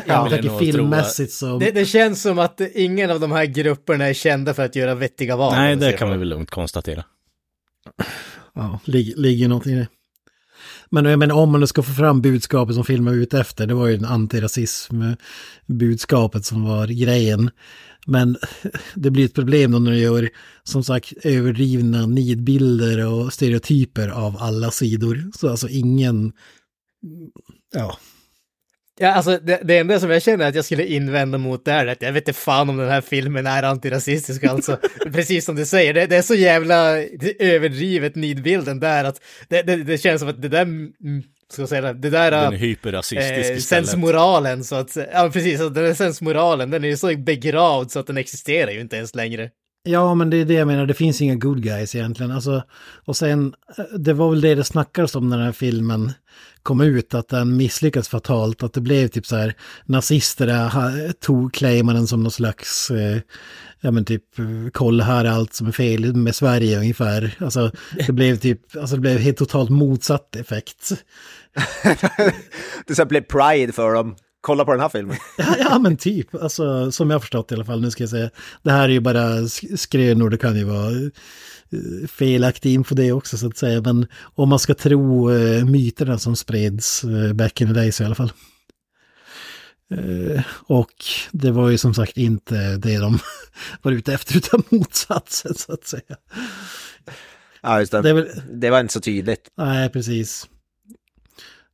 jag tänker filmmässigt som... Det, det känns som att ingen av de här grupperna är kända för att göra vettiga val. Nej, det kan vi väl lugnt konstatera. Ja, ligger, ligger någonting i det. Men jag menar, om man ska få fram budskapet som filmen var ute efter, det var ju den antirasism-budskapet som var grejen. Men det blir ett problem då när du gör, som sagt, överdrivna nidbilder och stereotyper av alla sidor. Så alltså ingen... Ja... Ja, alltså det, det enda som jag känner att jag skulle invända mot det är att jag vet inte fan om den här filmen är antirasistisk alltså. Precis som du säger, det, det är så jävla överdrivet nidbilden där att det, det, det känns som att det där, ska jag säga, det där den är hyperrasistisk eh, sensmoralen så att, ja precis, den är sensmoralen, den är ju så begravd så att den existerar ju inte ens längre. Ja, men det är det jag menar. Det finns inga good guys egentligen. Alltså, och sen, det var väl det det snackades om när den här filmen kom ut. Att den misslyckades fatalt. Att det blev typ så här, nazister där, tog claimaren som någon slags... Eh, ja, men typ, kolla här allt som är fel med Sverige ungefär. Alltså, det blev typ, alltså det blev helt totalt motsatt effekt. Det så blev pride för dem. Kolla på den här filmen. Ja, ja, men typ. Alltså, som jag har förstått i alla fall. Nu ska jag säga, det här är ju bara skrönor. Det kan ju vara felaktig info det också, så att säga. Men om man ska tro uh, myterna som spreds uh, back in the days i alla fall. Uh, och det var ju som sagt inte det de var ute efter, utan motsatsen, så att säga. Ja, just det. Det, väl... det var inte så tydligt. Nej, precis.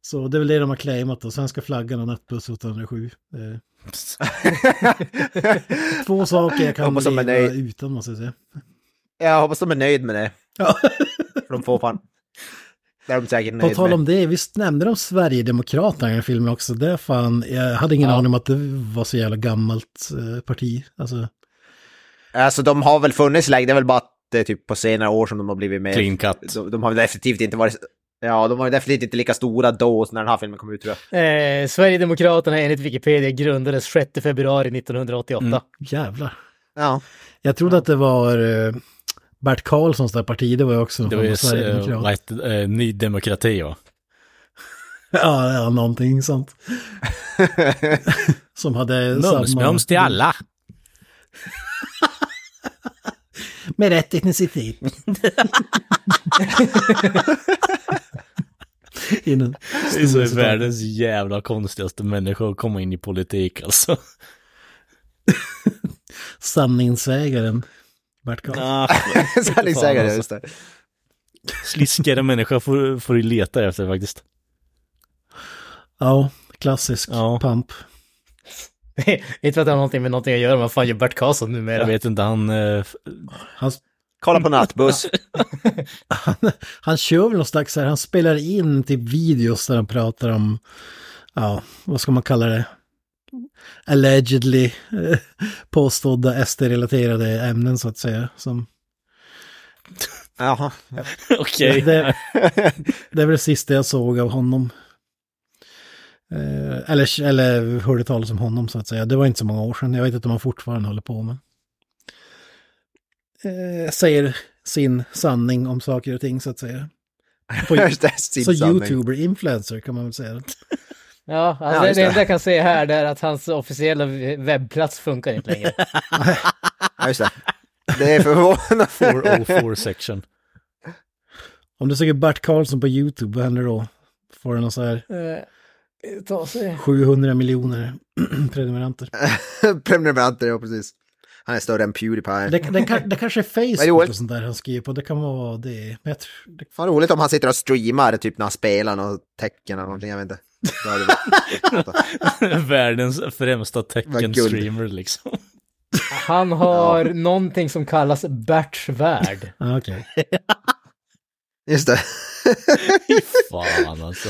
Så det är väl det de har claimat då. Svenska flaggan och Nattbuss åtta noll sju. Två saker jag kan leva utan, måste jag säga. Jag hoppas de är nöjd med det. Ja. De får fan. Det är de säkert nöjd med. På tal om det, visst nämnde de Sverigedemokraterna i den filmen också. Det fan, jag hade ingen ja. aning om att det var så jävla gammalt eh, parti. Alltså. alltså de har väl funnits länge, det är väl bara att, eh, typ på senare år som de har blivit med. Clean cut. De, de har väl effektivt inte varit... Ja, de var ju definitivt inte lika stora då när den här filmen kom ut, tror jag. Eh, Sverigedemokraterna enligt Wikipedia grundades sjätte februari nittonhundraåttioåtta. Mm. Jävlar. Ja. Jag trodde ja. att det var uh, Bert Karlssons där parti, det var ju också en form av Sverigedemokrat. Det var ju uh, Ny Demokrati, va? ja, ja, någonting sånt. Som hade samma... Mums till alla. Med rätt etnicitet. Innan. Det är så världens jävla konstigaste människor att komma in i politik, alltså. Sanningssägaren. Bert Karlsson. Ah, sanningssägaren, just det. Sliskare människor får, får du leta efter, faktiskt. Ja, klassisk ja. pump. Inte att det har någonting med någonting att göra, men fan gör Bert Karlsson numera? Jag vet inte, han... Eh, han... Kolla på Nattbuss. han, han kör väl någon slags här, han spelar in till videos där han pratar om, ja, vad ska man kalla det? Allegedly eh, påstådda S D-relaterade ämnen så att säga, som... Jaha, okej. Det, det är väl det sista jag såg av honom. Eh, eller, eller hörde talas om honom så att säga. Det var inte så många år sedan. Jag vet inte om han fortfarande håller på med. Eh, säger sin sanning om saker och ting så att säga. På, så YouTuber-influencer kan man väl säga. Ja, alltså ja, det, det enda jag kan säga här är att hans officiella webbplats funkar inte längre. Ja, just det. Det är förvånande. four oh four section. Om du söker Bert Karlsson på YouTube, vad händer då? Får du någon så här eh, ta sig. sjuhundra miljoner prenumeranter. Prenumeranter, ja precis. Han är större än PewDiePie. Det, det, det kanske är Facebook och sånt där han skriver på. Det kan vara det. Men jag tror, det... Fan roligt om han sitter och streamar typ när han spelar och tecken eller någonting, jag vet inte. Världens främsta tecken-streamer liksom. Han har ja. någonting som kallas Berts värld. Ah, okej. Okay. Just det. Fan alltså.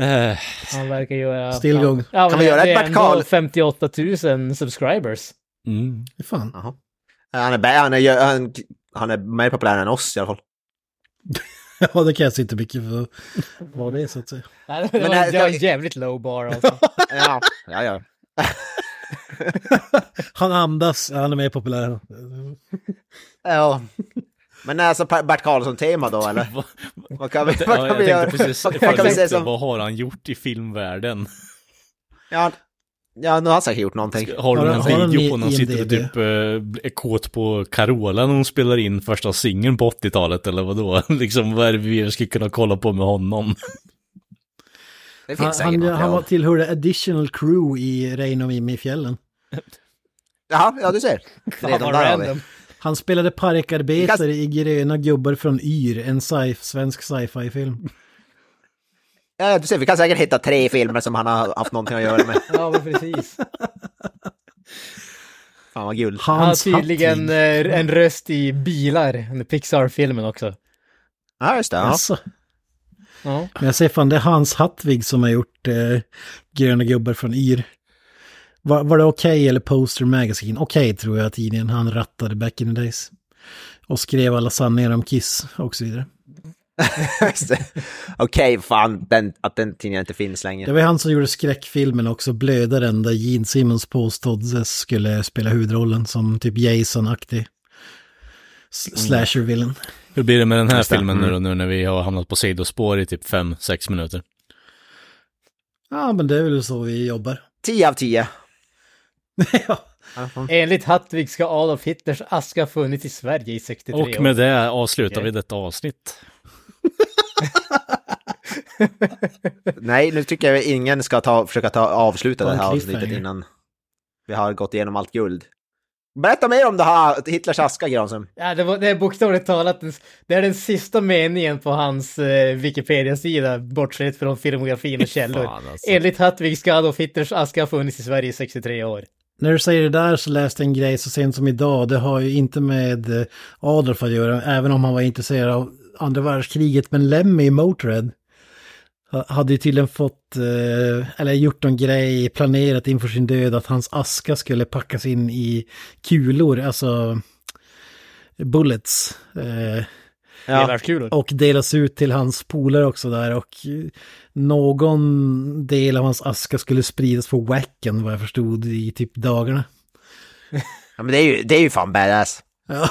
Uh, han verkar göra... Stillgång. Ja, kan vi göra ett Bert Karl? femtioåtta tusen subscribers. Mm. Fan. Aha. Han är, han, är, han, han är mer populär än oss i alla fall. Ja, det kan jag inte mycket för vad det är så att säga. Nej, det var, Men, det var en jävligt low bar alltså. Ja, ja, ja. Han andas, han är mer populär. Ja. Men alltså Bert Karlsson-tema då, eller? Vad kan vi, vad kan ja, jag vi göra? Precis, vad, kan vi säga som... vad har han gjort i filmvärlden? Ja, ja nu har han säkert gjort någonting. Har du en har video på när han sitter och typ äh, är kåt på Carola när hon spelar in första singeln på åttiotalet, eller vadå? liksom, vad är det vi skulle kunna kolla på med honom? Det finns han han, han var tillhörde additional crew i Reino och Mimmi i fjällen. Jaha, ja du ser. Redan där har vi. Han spelade parkarbetare i Gröna gubbar från Yr, en sci- svensk sci-fi-film. Ja, du ser, vi kan säkert hitta tre filmer som han har haft någonting att göra med. Ja, men precis. Fan vad guld. Han har tydligen Hattig. en röst i bilar, en Pixar-filmen också. Ja, just det. Ja. Alltså. Ja. Men jag säger fan, det är Hans Hattvig som har gjort eh, Gröna gubbar från Yr. Var, var det okej okay, eller Poster Magazine? Okej okay, tror jag att tidningen han rattade back in the days. Och skrev alla sanningar om Kiss och så vidare. okej, okay, fan, den, att den tidningen inte finns längre. Det var han som gjorde skräckfilmen också, Blödaren, där Gene Simmons påståddes skulle spela huvudrollen som typ Jason-aktig slasher-villain. Hur blir det med den här filmen nu då, nu när vi har hamnat på sidospår i typ fem sex minuter? Ja, men det är väl så vi jobbar. tio av tio. Ja. Enligt Hattvig ska Adolf Hitlers aska funnits i Sverige i sextiotre år. Och med det avslutar okay. vi detta avsnitt. Nej, nu tycker jag ingen ska ta, försöka ta, avsluta det här avsnittet innan vi har gått igenom allt guld. Berätta mer om det här Hitlers aska, Granström. Ja, det, var, det är bokstavligt talat. Det är den sista meningen på hans eh, Wikipedia-sida, bortsett från filmografin och källor. Fan, alltså. Enligt Hattvig ska Adolf Hitlers aska funnits i Sverige i sextiotre år. När du säger det där så läste en grej så sent som idag. Det har ju inte med Adolf att göra, även om han var intresserad av andra världskriget. Men Lemmy i Motörhead hade ju tydligen fått, eller gjort någon grej, planerat inför sin död att hans aska skulle packas in i kulor, alltså bullets. Ja. Och delas ut till hans polare också där, och någon del av hans aska skulle spridas på Wacken, vad jag förstod, i typ dagarna. Ja, men det är ju, det är ju fan badass. Ja.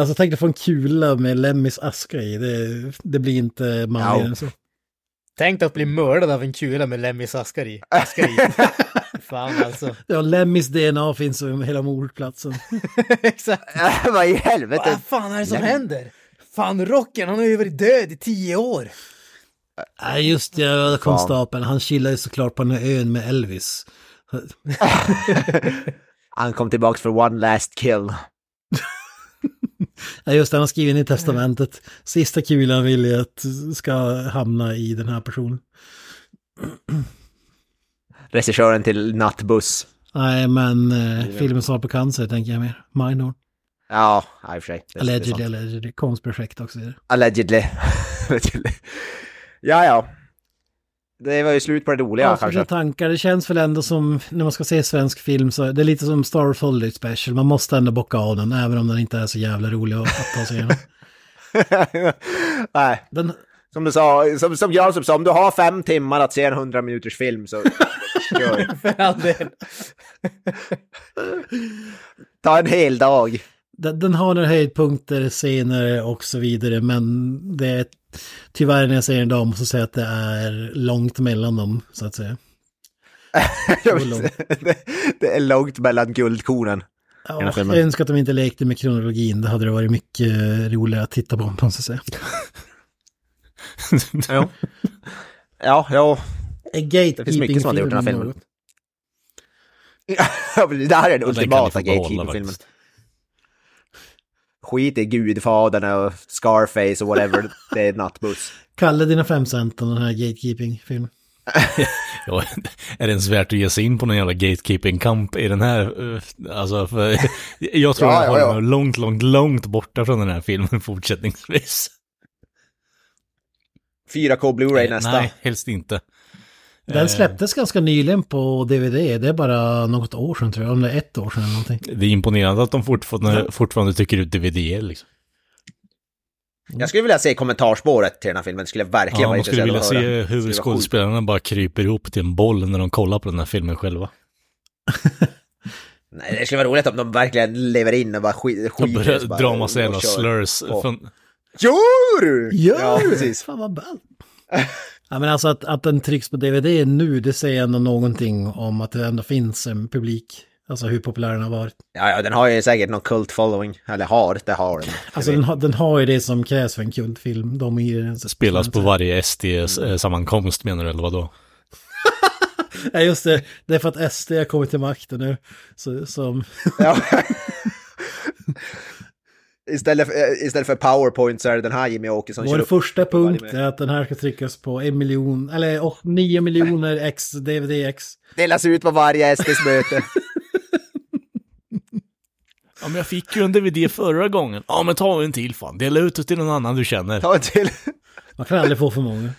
Alltså tänkte få en kula med Lemmys aska i, det, det blir inte manligare än så. Tänk att bli mördad av en kula med Lemmys askar i. Askar i. Fan alltså. Ja, Lemmys D N A finns över hela mordplatsen. Exakt. Äh, vad i helvete? Vad fan är det som Lemmy. händer? Fan, rocken, han har ju varit död i tio år. Nej, äh, just det. Jag konstapeln, han chillade ju såklart på den här ön med Elvis. Han kom tillbaka för one last kill. Ja, just det, han har skrivit in i testamentet. Sista kulan vill jag att ska hamna i den här personen. regissören till Nattbuss. Nej, men eh, filmen som var på cancer tänker jag mer. Mindhorn. Ja, i och för sig. Det, allegedly, det allegedly. Konstprojekt också. Allegedly. ja, ja. Det var ju slut på det roliga ja, kanske. Tankar. Det känns väl ändå som, när man ska se svensk film så det är lite som Star of Hollywood Special. Man måste ändå bocka av den, även om den inte är så jävla rolig att ta sig igenom. Nej. Den... Som du sa, som, som jag som sa, om du har fem timmar att se en hundra minuters film så gör det. Ta en hel dag. Den, den har några höjdpunkter senare och så vidare, men det är tyvärr när jag ser en dag måste jag säga att det är långt mellan dem, så att säga. det, det är långt mellan guldkornen. Ja, jag önskar att de inte lekte med kronologin, det hade det varit mycket roligare att titta på, så att säga. ja, ja, ja. Det finns mycket som hade gjort den här filmen. Det här är den ultimata gatekeeping-filmen. Skit i Gudfaderna och Scarface och whatever, det är Nattbuss. Kalle, dina fem cent om den här gatekeeping-filmen. ja, är det ens värt att ge sig in på någon jävla gatekeeping-kamp i den här? Alltså, för jag tror ja, jag håller ja, ja. långt, långt, långt borta från den här filmen fortsättningsvis. fyra K Blu-ray nästa. Nej, helst inte. Den släpptes ganska nyligen på D V D. Det är bara något år sedan tror jag. Om det är ett år sedan eller någonting. Det är imponerande att de fortfarande, fortfarande tycker ut D V D liksom. Mm. Jag skulle vilja se kommentarspåret till den här filmen. Det skulle jag verkligen ja, vara intresserad av att höra. Ja, man skulle vilja se hur skådespelarna bara kryper ihop till en boll när de kollar på den här filmen själva. Nej, det skulle vara roligt om de verkligen lever in och bara skiter. Skit, de bara drar massa jävla slurs från... Gör du? Gör ja, precis. Fan vad ball. Ja, men alltså att, att den trycks på D V D nu, det säger ändå någonting om att det ändå finns en publik. Alltså hur populär den har varit. Ja, ja den har ju säkert någon cult following. Eller har, det har den. Alltså den har, den har ju det som krävs för en kultfilm. De är den spelas på varje S D-sammankomst menar du, eller vadå? Ja, just det. Det är för att S D har kommit till makten nu. Så, som... ja. Istället för, istället för PowerPoint så är det den här Jimmy Åkesson. Vår första punkt är att den här ska tryckas på en miljon, eller oh, nio miljoner x D V D X. Delas ut på varje S Ds möte. Ja men jag fick ju en D V D förra gången. Ja men ta en till fan, dela ut det till någon annan du känner. Ta en till. Man kan aldrig få för många.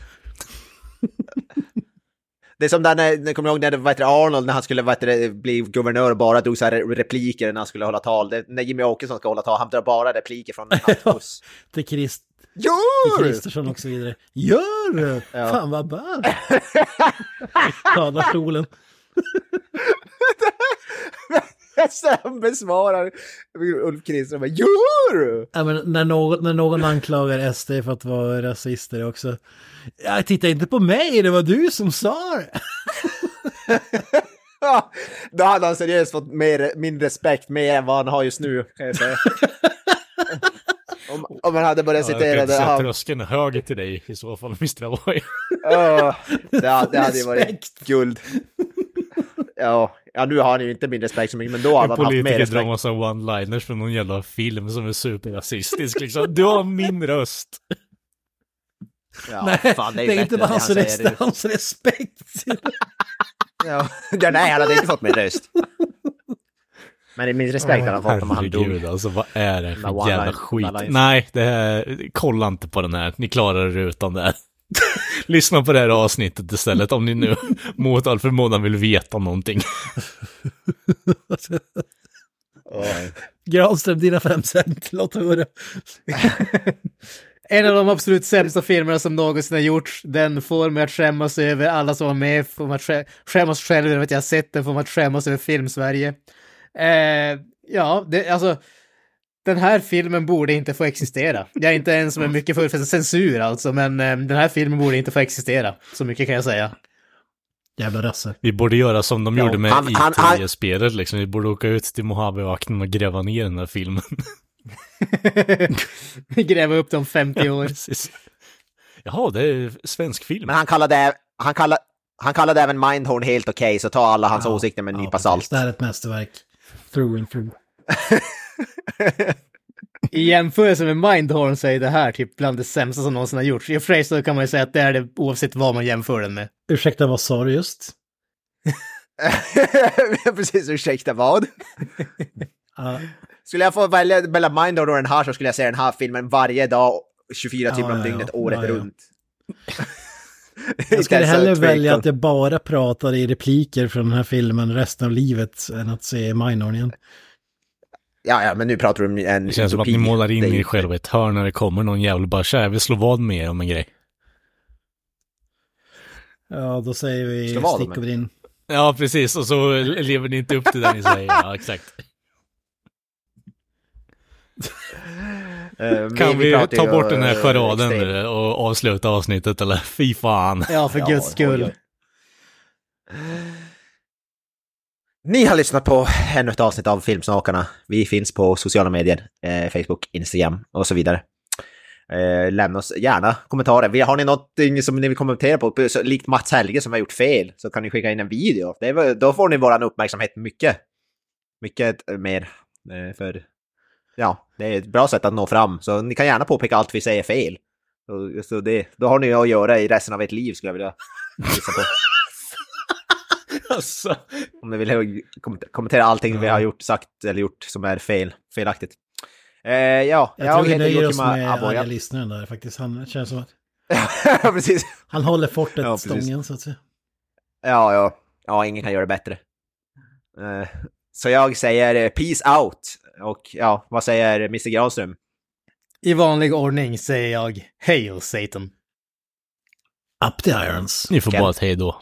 Det är som där när, när kommer jag ihåg när det var Arnold när han skulle var, bli guvernör och bara drog så här repliker när han skulle hålla tal. Det, när Jimmy Åkesson ska hålla tal, han drar bara repliker från en Nattbuss. Till Krist. Gör! Till Kristersson och så vidare. Gör! Ja. Fan vad bad! Tadarstolen. Sen besvarar Ulf Kristersson bara, gör! Ja, men när, någon, när någon anklagar S D för att vara rasister också. Jag tittar inte på mig, det var du som sa det. Ja, då hade han seriöst fått mer, min respekt mer än vad han har just nu. Kan jag säga. om, om man hade börjat ja, citera det. Han... Tröskeln är höger till dig i så fall, visst jag var. Ja, det, det hade ju varit guld. Ja, ja, nu har han ju inte min respekt så mycket, men då har han haft mer respekt. En politiker drar massa one-liners från någon jävla film som är superrasistisk. Liksom. Du har min röst. Ja, nej, fan, det är, det är inte bara hans respekt, hans respekt. Ja, nej, han hade inte fått min röst. Men min respekt har han fått om han dog. Alltså, vad är det för jävla line, skit? Nej, det här, kolla inte på den här. Ni klarar det utan det här. Lyssna på det här avsnittet istället om ni nu mot all förmodan vill veta någonting. Granström, dina fem cent, låt höra. En av de absolut sämsta filmerna som någonsin har gjorts. Den får mig att skämmas över alla som var med. Får mig att skämmas själv över att jag har sett den. Får mig att skämmas över Filmsverige. Eh, ja, det, alltså... Den här filmen borde inte få existera. Jag är inte ens som är mycket för censur alltså, men eh, den här filmen borde inte få existera. Så mycket kan jag säga. Jävla rasse. Vi borde göra som de ja. gjorde med I tre-spelet liksom. Vi borde åka ut till Mojave-vakten och gräva ner den här filmen. Gräva upp dem femtio år. Ja, precis. Jaha, det är svensk film. Men han kallade, han kallade, han kallade även Mindhorn helt okej, okay, så ta alla hans ja. åsikter med en ja, nypa salt. Det här är ett mästerverk. Through and through. I jämförelse med Mindhorn så är det här typ bland det sämsta som någonsin har gjorts. I och för sig så kan man ju säga att det är det oavsett vad man jämför den med. Ursäkta, vad sa du just? Precis, ursäkta vad? uh. Skulle jag få välja mellan Mindhorn och den här så skulle jag säga den här filmen varje dag tjugofyra timmar om dygnet, året runt. Jag skulle hellre välja att jag bara pratar i repliker från den här filmen resten av livet än att se Mindhorn igen. Ja, ja, men nu pratar du om en... Det känns som att ni målar in i själva ett hörn när det kommer någon jävla bara så här, vi slår vad med er om en grej. Ja, då säger vi stick över in. Ja, precis, och så lever ni inte upp till det ni säger. Ja, exakt. Uh, kan vi, vi ta bort och, den här charaden extrem. Och avsluta avsnittet, eller fy fan. Ja, för ja, guds skull. Ni har lyssnat på ännu ett avsnitt av Filmsnakarna. Vi finns på sociala medier, eh, Facebook, Instagram och så vidare. Eh, lämna oss gärna kommentarer. Har ni någonting som ni vill kommentera på, likt Mats Helge som har gjort fel, så kan ni skicka in en video. Det är, då får ni våran uppmärksamhet mycket. Mycket mer. Eh, för... Ja, det är ett bra sätt att nå fram. Så ni kan gärna påpeka allt vi säger fel. Så, så det, då har ni att göra i resten av ert liv, skulle jag vilja visa på. Alltså. Om ni vill kommentera allting ja. Vi har gjort, sagt eller gjort som är fel, felaktigt. Eh, ja, jag, jag heter Joakim Avoja. Lyssnaren där faktiskt, han känns som att... ja, precis. Han håller fortet ja, stången, så att säga. Ja, ja. Ja, ingen kan göra det bättre. Eh, så jag säger peace out. Och ja, vad säger mister Granström? I vanlig ordning säger jag Hail Satan. Up the irons. Ni får bara ett hej då.